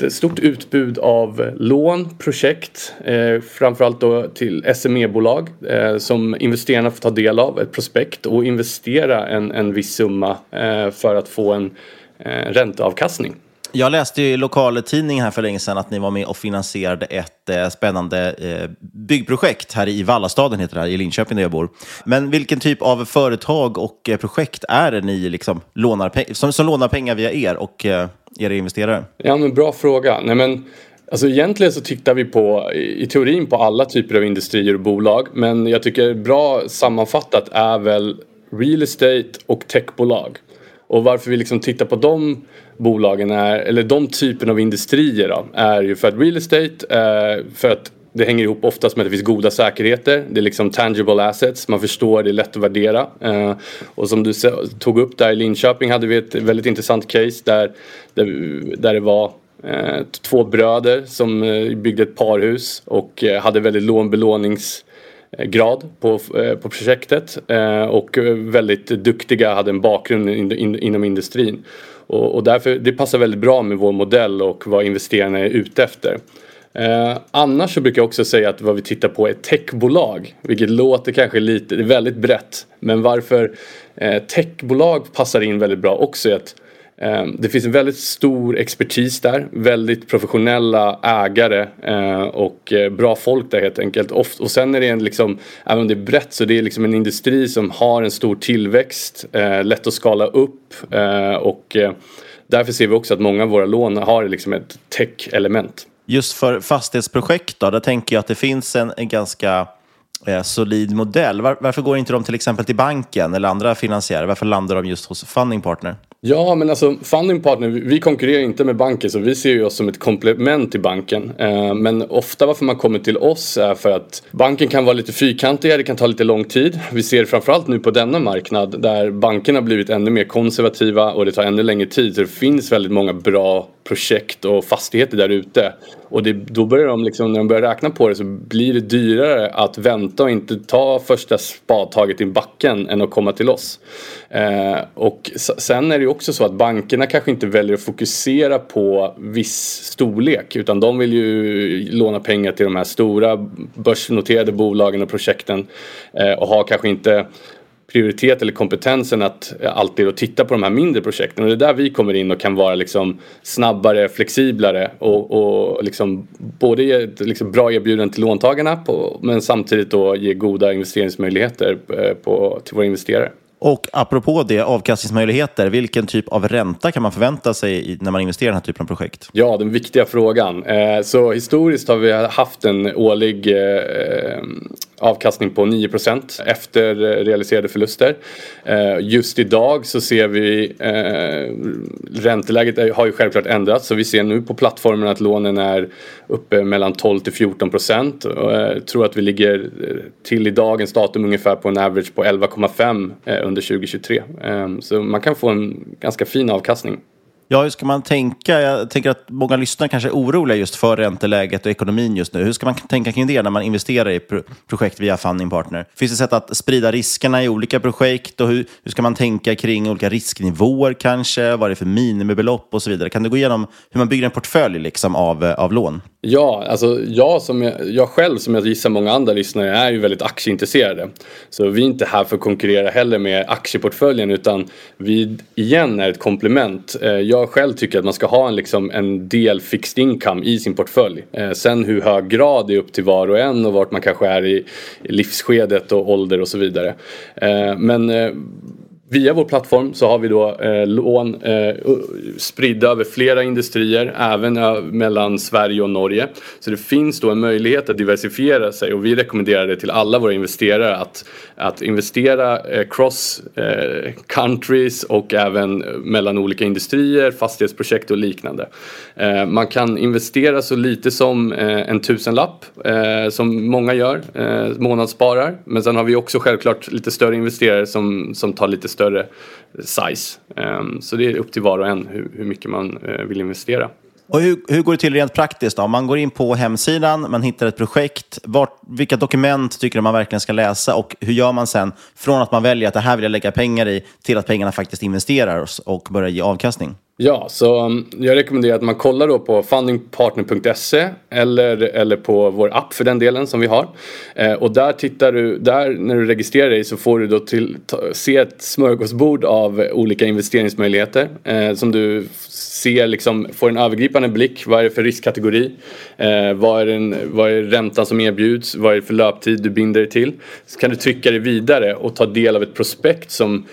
ett stort utbud av lån, projekt, eh, framförallt då till S M E-bolag eh, som investerarna får ta del av, ett prospekt och investera en, en viss summa eh, för att få en eh, ränteavkastning. Jag läste ju i lokaltidningen här för länge sedan att ni var med och finansierade ett eh, spännande eh, byggprojekt här i Vallastaden heter det här, i Linköping där jag bor. Men vilken typ av företag och eh, projekt är det ni liksom lånar pe- som, som lånar pengar via er och eh, era investerare? Ja, men bra fråga. Nej, men alltså egentligen så tittar vi på, i teorin, på alla typer av industrier och bolag. Men jag tycker bra sammanfattat är väl real estate och techbolag. Och varför vi liksom tittar på de bolagen är, eller de typen av industrier då, är ju för att real estate, för att det hänger ihop oftast med att det finns goda säkerheter. Det är liksom tangible assets, man förstår, det är lätt att värdera. Och som du tog upp där i Linköping hade vi ett väldigt intressant case där, där det var två bröder som byggde ett parhus och hade väldigt låg belånings grad på, på projektet och väldigt duktiga, hade en bakgrund in, in, inom industrin och, och därför, det passar väldigt bra med vår modell och vad investerarna är ute efter. Eh, annars så brukar jag också säga att vad vi tittar på är techbolag, vilket låter kanske lite, det är väldigt brett, men varför eh, techbolag passar in väldigt bra också är att eh, det finns en väldigt stor expertis där, väldigt professionella ägare eh, och bra folk där helt enkelt. Oft, och sen är det en liksom, även om det är brett så det är liksom en industri som har en stor tillväxt, eh, lätt att skala upp eh, och eh, därför ser vi också att många av våra lån har liksom ett tech-element. Just för fastighetsprojekt då, där tänker jag att det finns en, en ganska eh, solid modell. Var, varför går inte de till exempel till banken eller andra finansiärer? Varför landar de just hos Funding Partner? Ja, men alltså Funding Partner, vi konkurrerar inte med banken så vi ser ju oss som ett komplement till banken. Men ofta varför man kommer till oss är för att banken kan vara lite fyrkantig, det kan ta lite lång tid. Vi ser framförallt nu på denna marknad där bankerna har blivit ännu mer konservativa och det tar ännu längre tid. Så det finns väldigt många bra projekt och fastigheter där ute. Och det, då börjar de liksom, när de börjar räkna på det så blir det dyrare att vänta och inte ta första spadtaget i backen än att komma till oss. Eh, och sen är det ju också så att bankerna kanske inte väljer att fokusera på viss storlek utan de vill ju låna pengar till de här stora börsnoterade bolagen och projekten eh, och har kanske inte prioritet eller kompetensen att alltid att titta på de här mindre projekten. Och det är där vi kommer in och kan vara liksom snabbare, flexiblare och, och liksom både ge liksom bra erbjudanden till låntagarna på, men samtidigt då ge goda investeringsmöjligheter på, till våra investerare. Och apropå det, avkastningsmöjligheter, vilken typ av ränta kan man förvänta sig när man investerar i den här typen av projekt? Ja, den viktiga frågan. Så historiskt har vi haft en årlig avkastning på nio procent efter realiserade förluster. Just idag så ser vi, ränteläget har ju självklart ändrats, så vi ser nu på plattformen att lånen är uppe mellan tolv till fjorton procent. Jag tror att vi ligger till i dagens datum ungefär på en average på elva komma fem under tjugo tjugotre. Så man kan få en ganska fin avkastning. Ja, hur ska man tänka? Jag tänker att många lyssnare kanske är oroliga just för ränteläget och ekonomin just nu. Hur ska man tänka kring det när man investerar i pro- projekt via Funding Partner? Finns det sätt att sprida riskerna i olika projekt? Och hur, hur ska man tänka kring olika risknivåer kanske? Vad är det för minimibelopp och så vidare? Kan du gå igenom hur man bygger en portfölj liksom av, av lån? Ja, alltså jag, som jag, jag själv som jag gissar många andra lyssnare är ju väldigt aktieintresserade. Så vi är inte här för att konkurrera heller med aktieportföljen, utan vi igen är ett komplement. Jag Jag själv tycker att man ska ha en, liksom, en del fixed income i sin portfölj. Eh, sen hur hög grad det är upp till var och en och vart man kanske är i livsskedet och ålder och så vidare. Eh, men eh, via vår plattform så har vi då eh, lån eh, spridda över flera industrier, även ö- mellan Sverige och Norge. Så det finns då en möjlighet att diversifiera sig, och vi rekommenderar det till alla våra investerare att, att investera eh, cross eh, countries och även mellan olika industrier, fastighetsprojekt och liknande. Eh, man kan investera så lite som eh, en tusenlapp eh, som många gör, eh, månadssparar. Men sen har vi också självklart lite större investerare som, som tar lite större size. Så det är upp till var och en hur mycket man vill investera. Och hur, hur går det till rent praktiskt då? Om man går in på hemsidan, man hittar ett projekt, vart, vilka dokument tycker du man verkligen ska läsa, och hur gör man sen från att man väljer att det här vill jag lägga pengar i till att pengarna faktiskt investeras och börjar ge avkastning? Ja, så jag rekommenderar att man kollar då på Funding Partner punkt se eller, eller på vår app för den delen som vi har. Eh, och där tittar du, där när du registrerar dig så får du då till, ta, se ett smörgåsbord av olika investeringsmöjligheter eh, som du ser, liksom, får en övergripande blick. Vad är det för riskkategori? Eh, vad, är den, vad är räntan som erbjuds? Vad är det för löptid du binder dig till? Så kan du trycka dig vidare och ta del av ett prospekt som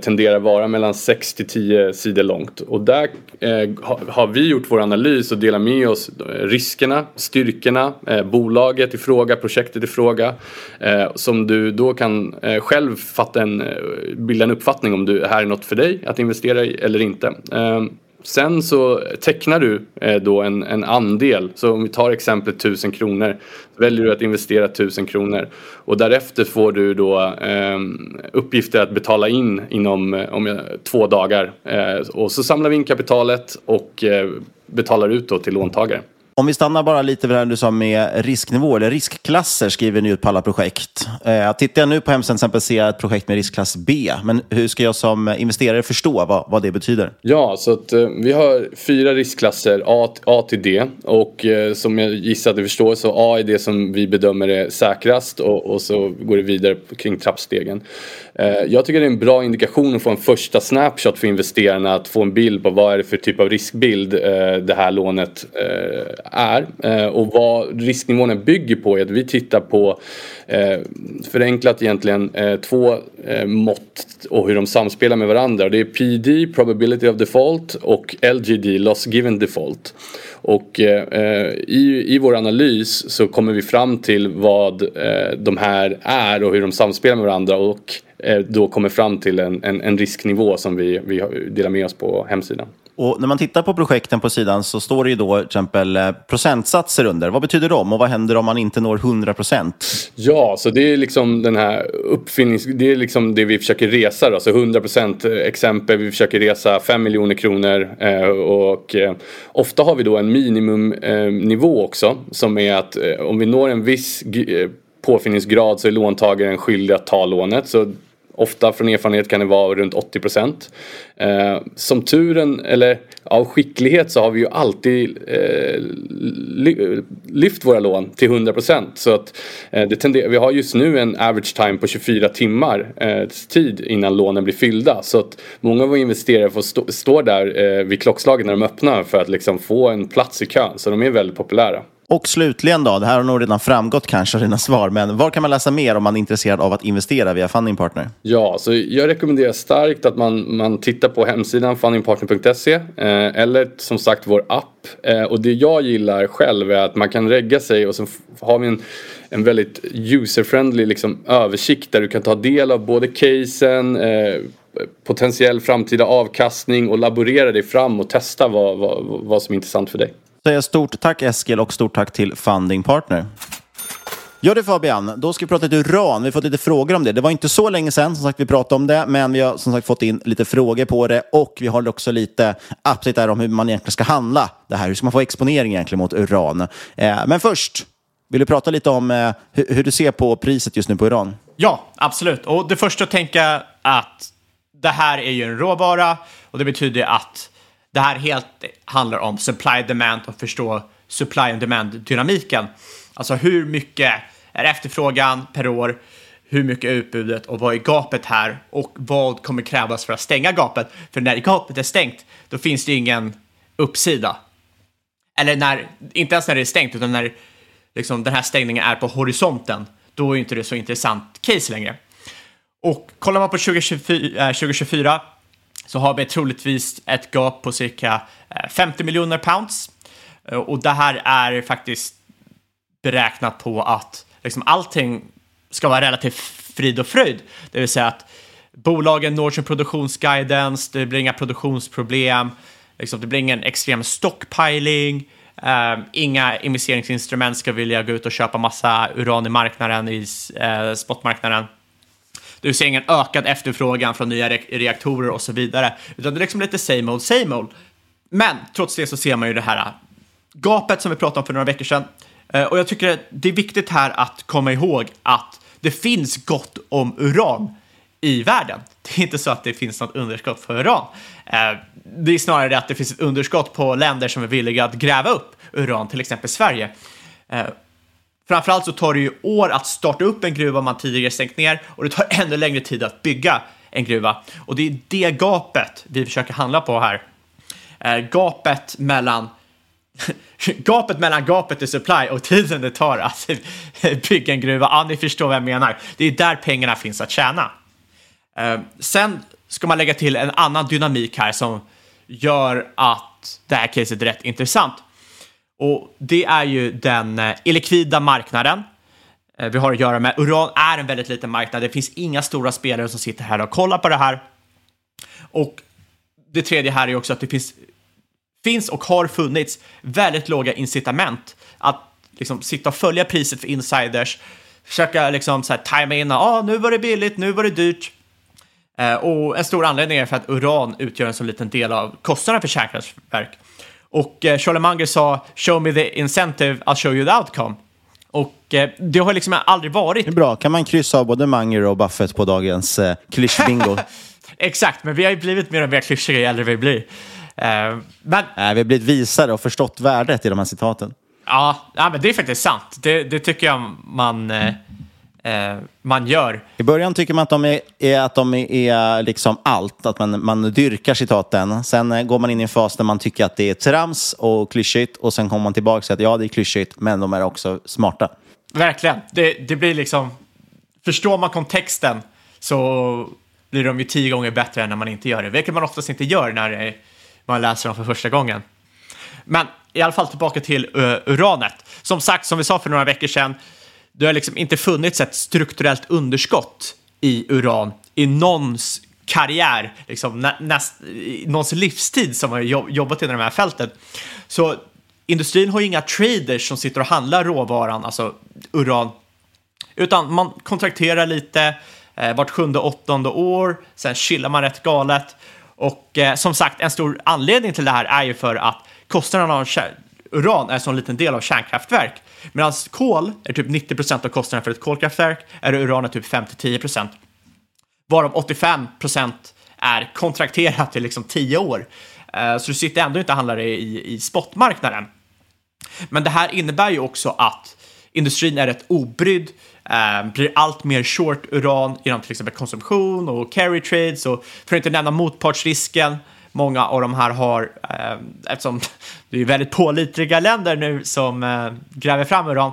tenderar vara mellan sex till tio sidor långt. Och där eh, har vi gjort vår analys och delar med oss riskerna, styrkorna, eh, bolaget i fråga, projektet i fråga, eh, som du då kan eh, själv fatta en, bilda en uppfattning om det här är något för dig att investera i eller inte. Eh, Sen så tecknar du då en, en andel. Så om vi tar exemplet tusen kronor, väljer du att investera tusen kronor. Och därefter får du då eh, uppgifter att betala in inom om jag, två dagar. Eh, och så samlar vi in kapitalet och eh, betalar ut då till låntagare. Om vi stannar bara lite vid det här du sa med risknivå eller riskklasser, skriver ni ut på alla projekt. Eh, tittar jag nu på hemsidan till exempel ser jag ett projekt med riskklass B. Men hur ska jag som investerare förstå vad, vad det betyder? Ja, så att, eh, vi har fyra riskklasser A, A till D. Och eh, som jag gissar att du förstår så A är det som vi bedömer är säkrast. Och, och så går det vidare kring trappstegen. Eh, jag tycker det är en bra indikation att få en första snapshot för investerarna. Att få en bild på vad är det för typ av riskbild eh, det här lånet eh, är, och vad risknivåerna bygger på är att vi tittar på eh, förenklat egentligen eh, två eh, mått och hur de samspelar med varandra. Det är P D, probability of default, och L G D, loss given default. Och eh, i, i vår analys så kommer vi fram till vad eh, de här är och hur de samspelar med varandra, och eh, då kommer fram till en, en, en risknivå som vi, vi delar med oss på hemsidan. Och när man tittar på projekten på sidan så står det ju då till exempel procentsatser under. Vad betyder de och vad händer om man inte når hundra procent? Ja, så det är liksom den här uppfinnings... Det är liksom det vi försöker resa då. Så hundra procent exempel, vi försöker resa fem miljoner kronor. Och ofta har vi då en minimumnivå också. Som är att om vi når en viss påfinningsgrad så är låntagaren skyldig att ta lånet. Så ofta från erfarenhet kan det vara runt åttio procent. Eh, som turen eller av skicklighet så har vi ju alltid eh, ly- lyft våra lån till hundra procent. Så att eh, det tenderar, vi har just nu en average time på tjugofyra timmar eh, tid innan lånen blir fyllda. Så att många av våra investerare får stå, stå där eh, vid klockslaget när de öppnar för att liksom få en plats i kön. Så de är väldigt populära. Och slutligen då, det här har nog redan framgått kanske av dina svar, men var kan man läsa mer om man är intresserad av att investera via Funding Partner? Ja, så jag rekommenderar starkt att man, man tittar på hemsidan Funding Partner punkt se eh, eller som sagt vår app. Eh, och det jag gillar själv är att man kan regga sig och så har vi en, en väldigt user-friendly liksom, översikt där du kan ta del av både casen, eh, potentiell framtida avkastning och laborera dig fram och testa vad, vad, vad som är intressant för dig. Säga stort tack Eskil och stort tack till Funding Partner. Ja det Fabian, då ska vi prata lite uran. Vi har fått lite frågor om det. Det var inte så länge sedan som sagt vi pratade om det, men vi har som sagt fått in lite frågor på det och vi har också lite update där om hur man egentligen ska handla det här. Hur ska man få exponering egentligen mot uran? Men först, vill du prata lite om hur du ser på priset just nu på uran? Ja, absolut. Och det första att tänka att det här är ju en råvara och det betyder att det här helt handlar om supply and demand och förstå supply and demand dynamiken. Alltså hur mycket är efterfrågan per år, hur mycket är utbudet och vad är gapet här och vad kommer krävas för att stänga gapet. För när gapet är stängt då finns det ingen uppsida. Eller när, inte ens när det är stängt utan när liksom, den här stängningen är på horisonten, då är inte det så intressant case längre. Och kollar man på tjugo tjugofyra så har vi troligtvis ett gap på cirka femtio miljoner pounds. Och det här är faktiskt beräknat på att liksom allting ska vara relativt frid och fröjd. Det vill säga att bolagen når sin produktionsguidance, det blir inga produktionsproblem, liksom det blir ingen extrem stockpiling. Um, inga investeringsinstrument ska vilja gå ut och köpa massa uran i marknaden, i uh, spotmarknaden. Du ser ingen ökad efterfrågan från nya reaktorer och så vidare. Utan det är liksom lite same old, same old. Men trots det så ser man ju det här gapet som vi pratade om för några veckor sedan. Och jag tycker det är viktigt här att komma ihåg att det finns gott om uran i världen. Det är inte så att det finns något underskott för uran. Det är snarare att det finns ett underskott på länder som är villiga att gräva upp uran, till exempel Sverige. Framförallt så tar det ju år att starta upp en gruva man tidigare stängt ner och det tar ännu längre tid att bygga en gruva. Och det är det gapet vi försöker handla på här. Eh, gapet mellan gapet mellan gapet i supply och tiden det tar att bygga en gruva. Ja, ni förstår vad jag menar. Det är där pengarna finns att tjäna. Eh, sen ska man lägga till en annan dynamik här som gör att det här caset är rätt intressant. Och det är ju den illikvida marknaden vi har att göra med. Uran är en väldigt liten marknad. Det finns inga stora spelare som sitter här och kollar på det här. Och det tredje här är också att det finns, finns och har funnits väldigt låga incitament att liksom sitta och följa priset för insiders. Försöka liksom så här tajma in, ah, nu var det billigt, nu var det dyrt. Och en stor anledning är för att uran utgör en så liten del av kostnaden för kärnkraftverk. Och Charlie Munger sa, show me the incentive, I'll show you the outcome. Och det har liksom aldrig varit. Det är bra, kan man kryssa av både Munger och Buffett på dagens eh, klyschbingo? Exakt, men vi har ju blivit mer och mer klyschiga ju äldre vi blir. Eh, men... äh, vi har blivit visare och förstått värdet i de här citaten. Ja, ja men det är faktiskt sant. Det, det tycker jag man... Eh... man gör. I början tycker man att de är, är, att de är liksom allt, att man, man dyrkar citaten. Sen går man in i en fas där man tycker att det är trams och klyschigt och sen kommer man tillbaka och säger att ja, det är klyschigt men de är också smarta. Verkligen. Det, det blir liksom, förstår man kontexten så blir de ju tio gånger bättre än när man inte gör det. Vilket man oftast inte gör när man läser dem för första gången. Men i alla fall tillbaka till uh, uranet. Som sagt, som vi sa för några veckor sedan, det har liksom inte funnits ett strukturellt underskott i uran i någons karriär, liksom näst, i någons livstid som har jobbat i de här fälten. Så industrin har ju inga traders som sitter och handlar råvaran, alltså uran, utan man kontrakterar lite eh, vart sjunde, åttonde år, sen chillar man rätt galet. Och eh, som sagt, en stor anledning till det här är ju för att kostnaderna av uran är så en liten del av kärnkraftverk. Medan kol är typ nittio procent av kostnaden för ett kolkraftverk, är uranet typ fem till tio procent. Varav åttiofem procent är kontrakterat till liksom tio år. Så du sitter ändå inte och handlar i, i spotmarknaden. Men det här innebär ju också att industrin är rätt obrydd, blir allt mer short uran genom till exempel konsumtion och carry trades. Och för att inte nämna motpartsrisken, många av de här har, eh, eftersom det är väldigt pålitliga länder nu som eh, gräver fram uran.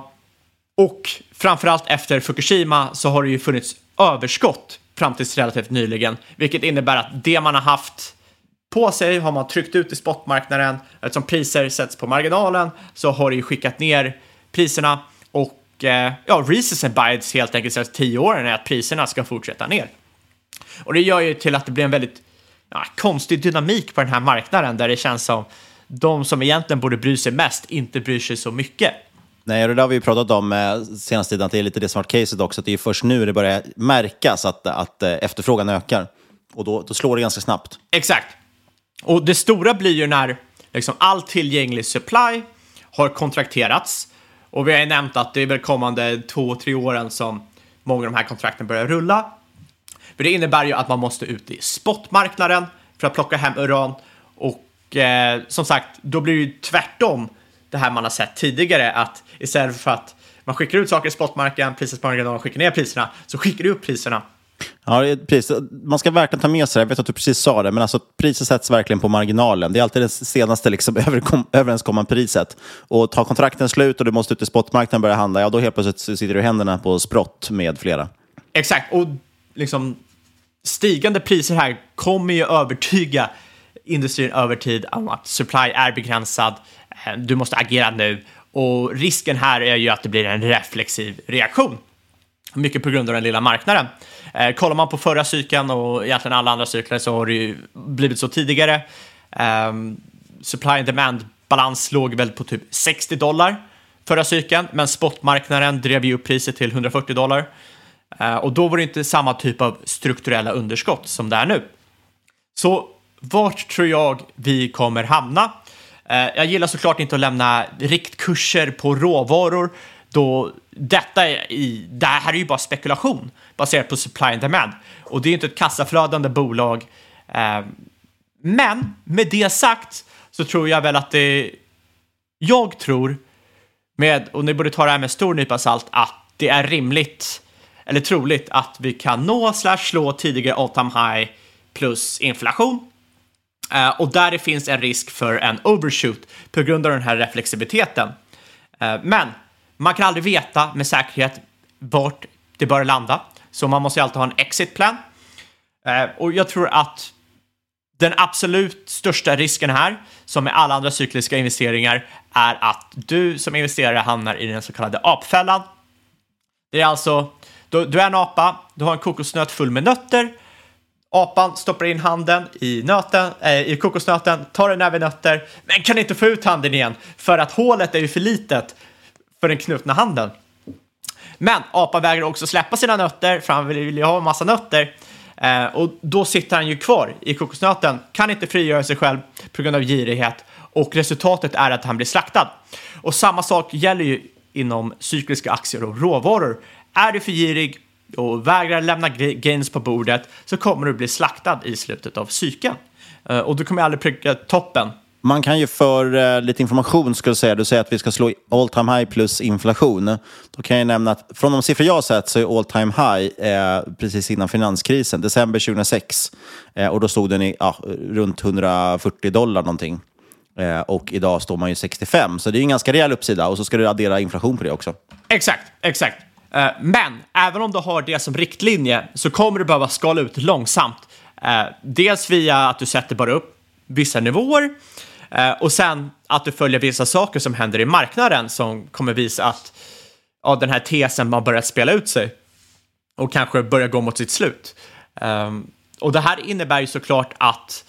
Och framförallt efter Fukushima så har det ju funnits överskott fram tills relativt nyligen. Vilket innebär att det man har haft på sig har man tryckt ut i spotmarknaden. Eftersom priser sätts på marginalen så har det ju skickat ner priserna. Och eh, ja, reasons and bias helt enkelt sedan tio åren är att priserna ska fortsätta ner. Och det gör ju till att det blir en väldigt ja, konstig dynamik på den här marknaden. Där det känns som de som egentligen borde bry sig mest inte bryr sig så mycket. Nej, det har vi pratat om eh, senaste tiden, att det är lite det som har caset också. Att det är först nu det börjar märkas att, att eh, efterfrågan ökar. Och då, då slår det ganska snabbt. Exakt. Och det stora blir ju när liksom, all tillgänglig supply har kontrakterats. Och vi har ju nämnt att det är väl kommande två, tre åren som många av de här kontrakten börjar rulla. För det innebär ju att man måste ut i spotmarknaden för att plocka hem uran. Och eh, som sagt, då blir det ju tvärtom det här man har sett tidigare, att istället för att man skickar ut saker i spotmarknaden, priset på marginalen, skickar ner priserna, så skickar du upp priserna. Ja, det är pris. Man ska verkligen ta med sig det. Jag vet att du precis sa det, men alltså priset sätts verkligen på marginalen. Det är alltid det senaste liksom, överkom, överenskomna priset. Och tar kontrakten slut och du måste ut i spotmarknaden börja handla, ja då helt plötsligt sitter du i händerna på Sprott med flera. Exakt, och liksom stigande priser här kommer ju övertyga industrin över tid om att supply är begränsad. Du måste agera nu. Och risken här är ju att det blir en reflexiv reaktion. Mycket på grund av den lilla marknaden. Eh, kollar man på förra cykeln och egentligen alla andra cykler så har det ju blivit så tidigare. Eh, supply and demand balans låg väl på typ sextio dollar förra cykeln. Men spotmarknaden drev ju upp priset till hundrafyrtio dollar. Eh, och då var det inte samma typ av strukturella underskott som det är nu. Så vart tror jag vi kommer hamna? Jag gillar såklart inte att lämna riktkurser på råvaror, då detta är i, det här är ju bara spekulation baserat på supply and demand. Och det är ju inte ett kassaflödande bolag. Men med det sagt så tror jag väl att det, jag tror med, och ni borde ta det här med stor nypa salt, att det är rimligt eller troligt att vi kan nå slash slå tidigare all time high plus inflation. Uh, och där det finns en risk för en overshoot på grund av den här reflexiviteten. Uh, men man kan aldrig veta med säkerhet vart det bör landa. Så man måste alltid ha en exitplan. Uh, och jag tror att den absolut största risken här, som med alla andra cykliska investeringar, är att du som investerare hamnar i den så kallade apfällan. Det är alltså, du, du är en apa, du har en kokosnöt full med nötter. Apan stoppar in handen i, nöten, äh, i kokosnöten, tar en näve nötter, men kan inte få ut handen igen för att hålet är ju för litet för den knutna handen. Men apan vägrar också släppa sina nötter, för han vill ju ha en massa nötter. Eh, och då sitter han ju kvar i kokosnöten, kan inte frigöra sig själv på grund av girighet, och resultatet är att han blir slaktad. Och samma sak gäller ju inom cykliska aktier och råvaror. Är du för girig och vägrar lämna gains på bordet, så kommer du bli slaktad i slutet av cykeln. Och du kommer aldrig pricka toppen. Man kan ju för lite information skulle säga, du säger att vi ska slå all time high plus inflation. Då kan jag nämna att från de siffror jag har sett så är all time high eh, precis innan finanskrisen, december tjugohundrasex. Eh, och då stod den i ah, runt hundrafyrtio dollar någonting. Eh, och idag står man ju sextiofem. Så det är ju en ganska rejäl uppsida, och så ska du addera inflation på det också. Exakt, exakt. Men även om du har det som riktlinje så kommer du behöva skala ut långsamt. Dels via att du sätter bara upp vissa nivåer, och sen att du följer vissa saker som händer i marknaden som kommer visa att ja, den här tesen man börjat spela ut sig och kanske börjar gå mot sitt slut. Och det här innebär ju såklart att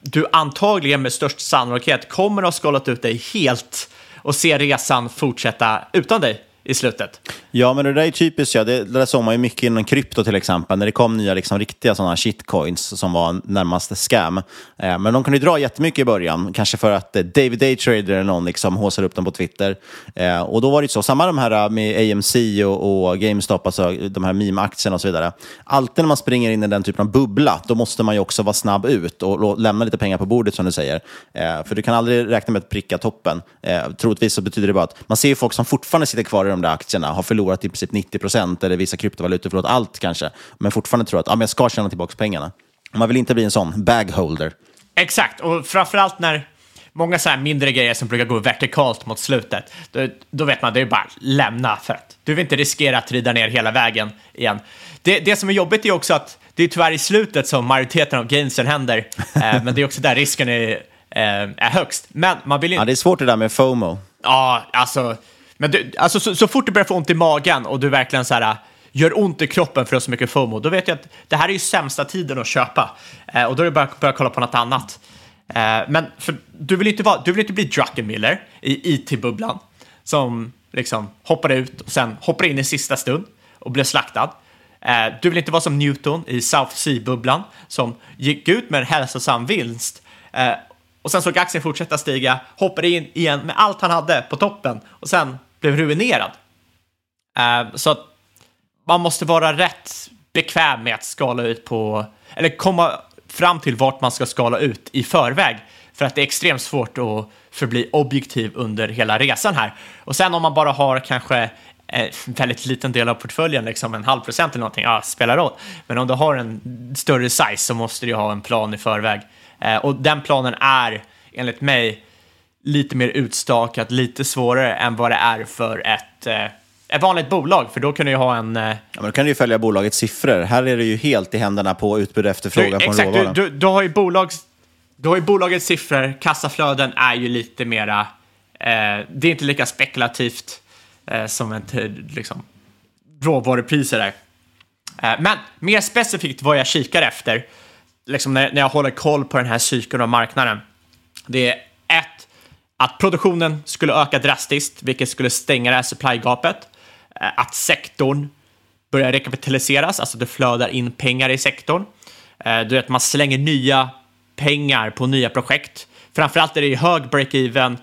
du antagligen med störst sannolikhet kommer att ha skalat ut dig helt och se resan fortsätta utan dig i slutet. Ja, men det där är typiskt. Ja. Det, det där såg man ju mycket inom krypto till exempel. När det kom nya liksom, riktiga sådana shitcoins som var närmast scam. Eh, men de kunde ju dra jättemycket i början. Kanske för att eh, David Daytrader eller någon liksom håsade upp dem på Twitter. Eh, och då var det ju så. Samma de här med A M C och, och GameStop, alltså de här meme-aktierna och så vidare. Alltid när man springer in i den typen av bubbla, då måste man ju också vara snabb ut och, och lämna lite pengar på bordet som du säger. Eh, för du kan aldrig räkna med att pricka toppen. Eh, troligtvis så betyder det bara att man ser ju folk som fortfarande sitter kvar i de där aktierna, har förlorat i princip nittio procent eller vissa kryptovalutor, förlorat allt kanske, men fortfarande tror att ah, men jag ska tjäna tillbaka pengarna. Man vill inte bli en sån bagholder. Exakt, och framförallt när många så här mindre grejer som brukar gå vertikalt mot slutet, då, då vet man det är bara lämna, för att du vill inte riskera att rida ner hela vägen igen. Det, det som är jobbigt är också att det är tyvärr i slutet som majoriteten av gainsen händer, eh, men det är också där risken är, eh, är högst. Men man vill inte... Ja, det är svårt det där med FOMO. Ja, alltså, men du, alltså så, så fort du börjar få ont i magen och du verkligen så här gör ont i kroppen för att ha så mycket FOMO, då vet jag att det här är ju sämsta tiden att köpa, eh, och då är det bara att börja kolla på något annat. Men för du vill inte vara, du vill inte bli Druckenmiller i I T-bubblan som liksom hoppar ut och sen hoppar in i sista stund och blir slaktad. Du vill inte vara som Newton i South Sea-bubblan som gick ut med en hälsosam vinst och sen såg aktien fortsätta stiga, hoppade in igen med allt han hade på toppen och sen blev ruinerad. Så att man måste vara rätt bekväm med att skala ut på, eller komma fram till vart man ska skala ut i förväg, för att det är extremt svårt att förbli objektiv under hela resan här. Och sen om man bara har kanske en väldigt liten del av portföljen, liksom en halv procent eller någonting, ja, spelar roll. Men om du har en större size så måste du ha en plan i förväg. Och den planen är enligt mig lite mer utstakat, lite svårare än vad det är för ett... ett vanligt bolag, för då kan du ju ha en... Ja, men då kan du ju följa bolagets siffror. Här är det ju helt i händerna på utbud och efterfrågan på en råvara. Du, du, du, har ju bolags, du har ju bolagets siffror. Kassaflöden är ju lite mera... Eh, det är inte lika spekulativt eh, som en liksom, råvarupriser där. Eh, men mer specifikt vad jag kikar efter, liksom när, när jag håller koll på den här cykeln av marknaden, det är ett, att produktionen skulle öka drastiskt, vilket skulle stänga det här supply-gapet. Att sektorn börjar rekapitaliseras, alltså det flödar in pengar i sektorn. Du vet, man slänger nya pengar på nya projekt. Framförallt är det hög break-even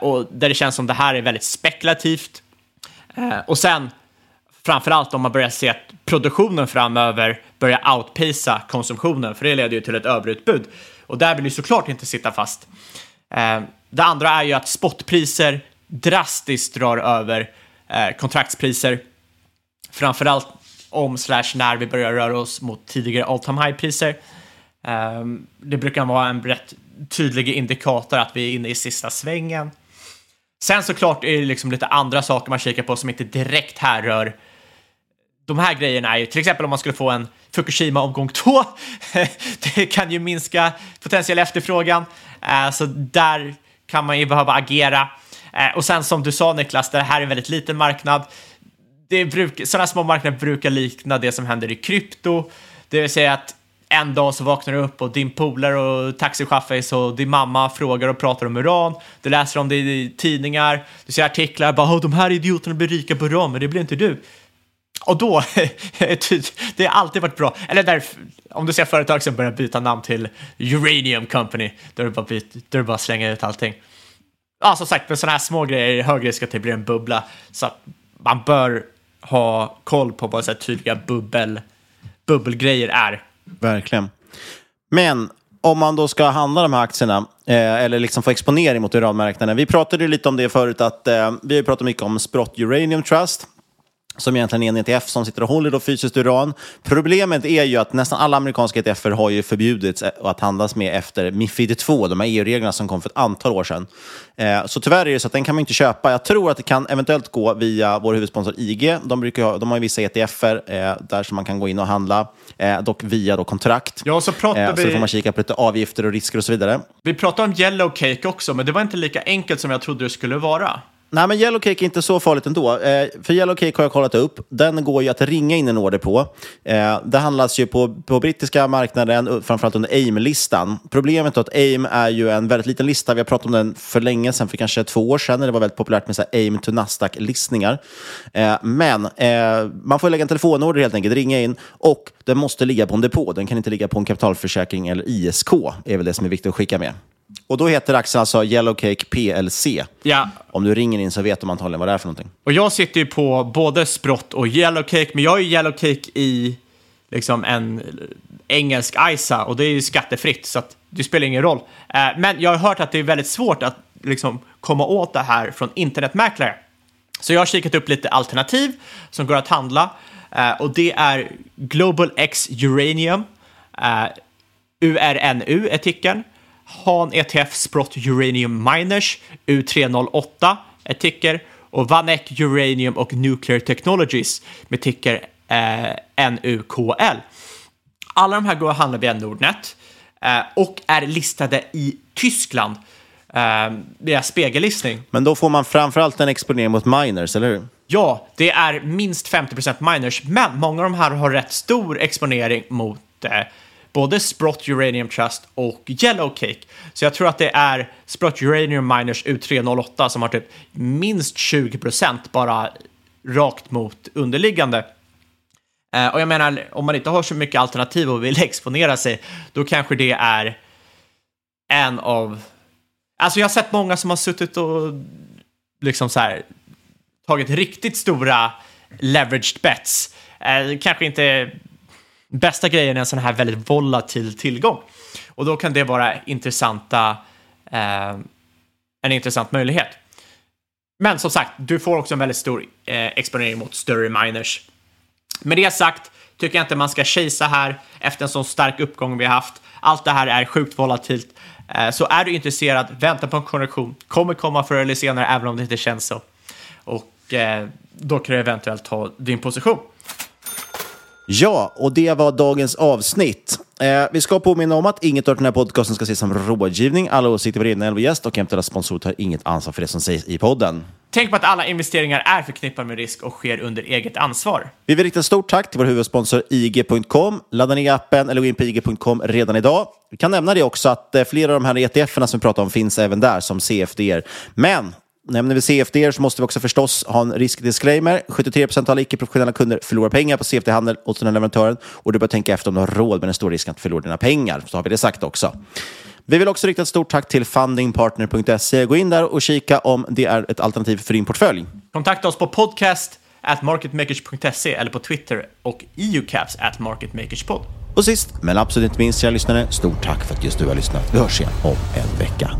och där det känns som det här är väldigt spekulativt. Och sen, framförallt om man börjar se att produktionen framöver börjar outpacea konsumtionen, för det leder ju till ett överutbud. Och där vill du såklart inte sitta fast. Det andra är ju att spotpriser drastiskt drar över kontraktspriser, framförallt om slash när vi börjar röra oss mot tidigare all-time high-priser. Det brukar vara en rätt tydlig indikator att vi är inne i sista svängen. Sen såklart är det liksom lite andra saker man kikar på som inte direkt här rör. De här grejerna är ju till exempel om man skulle få en Fukushima-omgång två. Det kan ju minska potentiell efterfrågan. Så där kan man ju behöva agera. Och sen som du sa, Niklas, det här är en väldigt liten marknad. Det brukar, sådana små marknader brukar likna det som händer i krypto. Det vill säga att en dag så vaknar du upp och din polare och taxichaffis och din mamma frågar och pratar om uran. Du läser om det i tidningar, du ser artiklar, bara de här idioterna blir rika på uran, men det blir inte du. Och då, det har alltid varit bra. Eller där, om du ser företag som börjar byta namn till Uranium Company, då är det bara, byt, då är det bara slänga ut allting. Ja, som sagt, med sådana här små grejer är hög risk att det blir en bubbla. Så att man bör ha koll på vad så här tydliga bubbel, bubbelgrejer är. Verkligen. Men om man då ska handla de här aktierna, eh, eller liksom få exponering mot uranmarknaden. Vi pratade ju lite om det förut, att eh, vi har pratat mycket om Sprott Uranium Trust, som egentligen är en E T F som sitter och håller då fysiskt uran. Problemet är ju att nästan alla amerikanska E T F:er har ju förbjudits att handlas med efter MiFID två, de här E U-reglerna som kom för ett antal år sedan. Så tyvärr är det så att den kan man inte köpa. Jag tror att det kan eventuellt gå via vår huvudsponsor I G. De, brukar ha, de har ju vissa E T F:er där som man kan gå in och handla, dock via då kontrakt. Ja, så pratar vi... Så får man kika på lite avgifter och risker och så vidare. Vi pratade om Yellow Cake också, men det var inte lika enkelt som jag trodde det skulle vara. Nej, men Yellow Cake är inte så farligt ändå. Eh, för Yellow Cake har jag kollat upp. Den går ju att ringa in en order på. Eh, det handlas ju på, på brittiska marknaden, framförallt under A I M-listan. Problemet är att A I M är ju en väldigt liten lista. Vi har pratat om den för länge sedan, för kanske två år sedan. Det var väldigt populärt med så här A I M to Nasdaq-listningar. Eh, men eh, man får lägga en telefonorder helt enkelt, ringa in. Och den måste ligga på en depå. Den kan inte ligga på en kapitalförsäkring eller I S K. Det är väl det som är viktigt att skicka med. Och då heter aktien alltså Yellow Cake P L C. Ja. Om du ringer in så vet du antagligen vad det är för någonting. Och jag sitter ju på både Sprott och Yellow Cake, men jag är ju Yellow Cake i liksom en engelsk I S A, och det är ju skattefritt, så att det spelar ingen roll. Men jag har hört att det är väldigt svårt att liksom komma åt det här från internetmäklare. Så jag har kikat upp lite alternativ som går att handla, och det är Global X Uranium, U R N U är tickern. Han E T F Sprott Uranium Miners, U tre noll åtta är ticker, och Vanek Uranium och Nuclear Technologies med ticker eh, N U K L. Alla de här går att handla via Nordnet eh, och är listade i Tyskland eh, via spegelistning. Men då får man framförallt en exponering mot miners, eller hur? Ja, det är minst femtio procent miners, men många av de här har rätt stor exponering mot eh, både Sprott Uranium Trust och Yellow Cake. Så jag tror att det är Sprott Uranium Miners U tre noll åtta som har typ minst tjugo procent bara rakt mot underliggande. Eh, och jag menar, om man inte har så mycket alternativ och vill exponera sig, då kanske det är en av... Alltså jag har sett många som har suttit och liksom så här tagit riktigt stora leveraged bets. Eh, kanske inte... Bästa grejen är en sån här väldigt volatil tillgång. Och då kan det vara intressanta, eh, en intressant möjlighet. Men som sagt, du får också en väldigt stor eh, exponering mot större miners. Med det sagt tycker jag inte man ska chasa här efter en sån stark uppgång vi har haft. Allt det här är sjukt volatilt. Eh, så är du intresserad, vänta på en korrektion. Kommer komma förr eller senare, även om det inte känns så. Och eh, då kan du eventuellt ta din position. Ja, och det var dagens avsnitt. Eh, vi ska påminna om att inget av den här podcasten ska ses som rådgivning. Alla åsikter var inne eller gäst och eventuella sponsorer tar inget ansvar för det som sägs i podden. Tänk på att alla investeringar är förknippade med risk och sker under eget ansvar. Vi vill rikta stort tack till vår huvudsponsor I G punkt com. Ladda ner appen eller gå in på I G punkt com redan idag. Vi kan nämna det också att flera av de här E T F:erna som vi pratar om finns även där som C F D R. Men... nämner vi C F D R så måste vi också förstås ha en riskdisclaimer. sjuttiotre procent av alla icke-professionella kunder förlorar pengar på C F D-handel åt den här leverantören. Och du bör tänka efter om du har råd med den stora risken att förlora dina pengar. Så har vi det sagt också. Vi vill också rikta ett stort tack till Funding Partner punkt se. Gå in där och kika om det är ett alternativ för din portfölj. Kontakta oss på podcast at marketmakers punkt se eller på Twitter och eucaps at marketmakerspod. Och sist, men absolut inte minst, kära lyssnare, stort tack för att just du har lyssnat. Vi hörs igen om en vecka.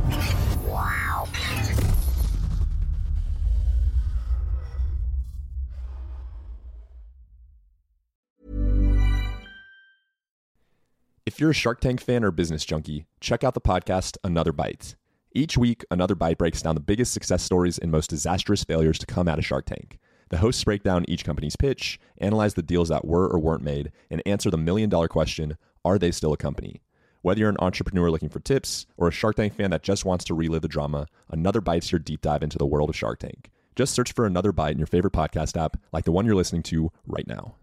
If you're a Shark Tank fan or business junkie, check out the podcast Another Bite. Each week, Another Bite breaks down the biggest success stories and most disastrous failures to come out of Shark Tank. The hosts break down each company's pitch, analyze the deals that were or weren't made, and answer the million-dollar question, are they still a company? Whether you're an entrepreneur looking for tips or a Shark Tank fan that just wants to relive the drama, Another Bite's your deep dive into the world of Shark Tank. Just search for Another Bite in your favorite podcast app, like the one you're listening to right now.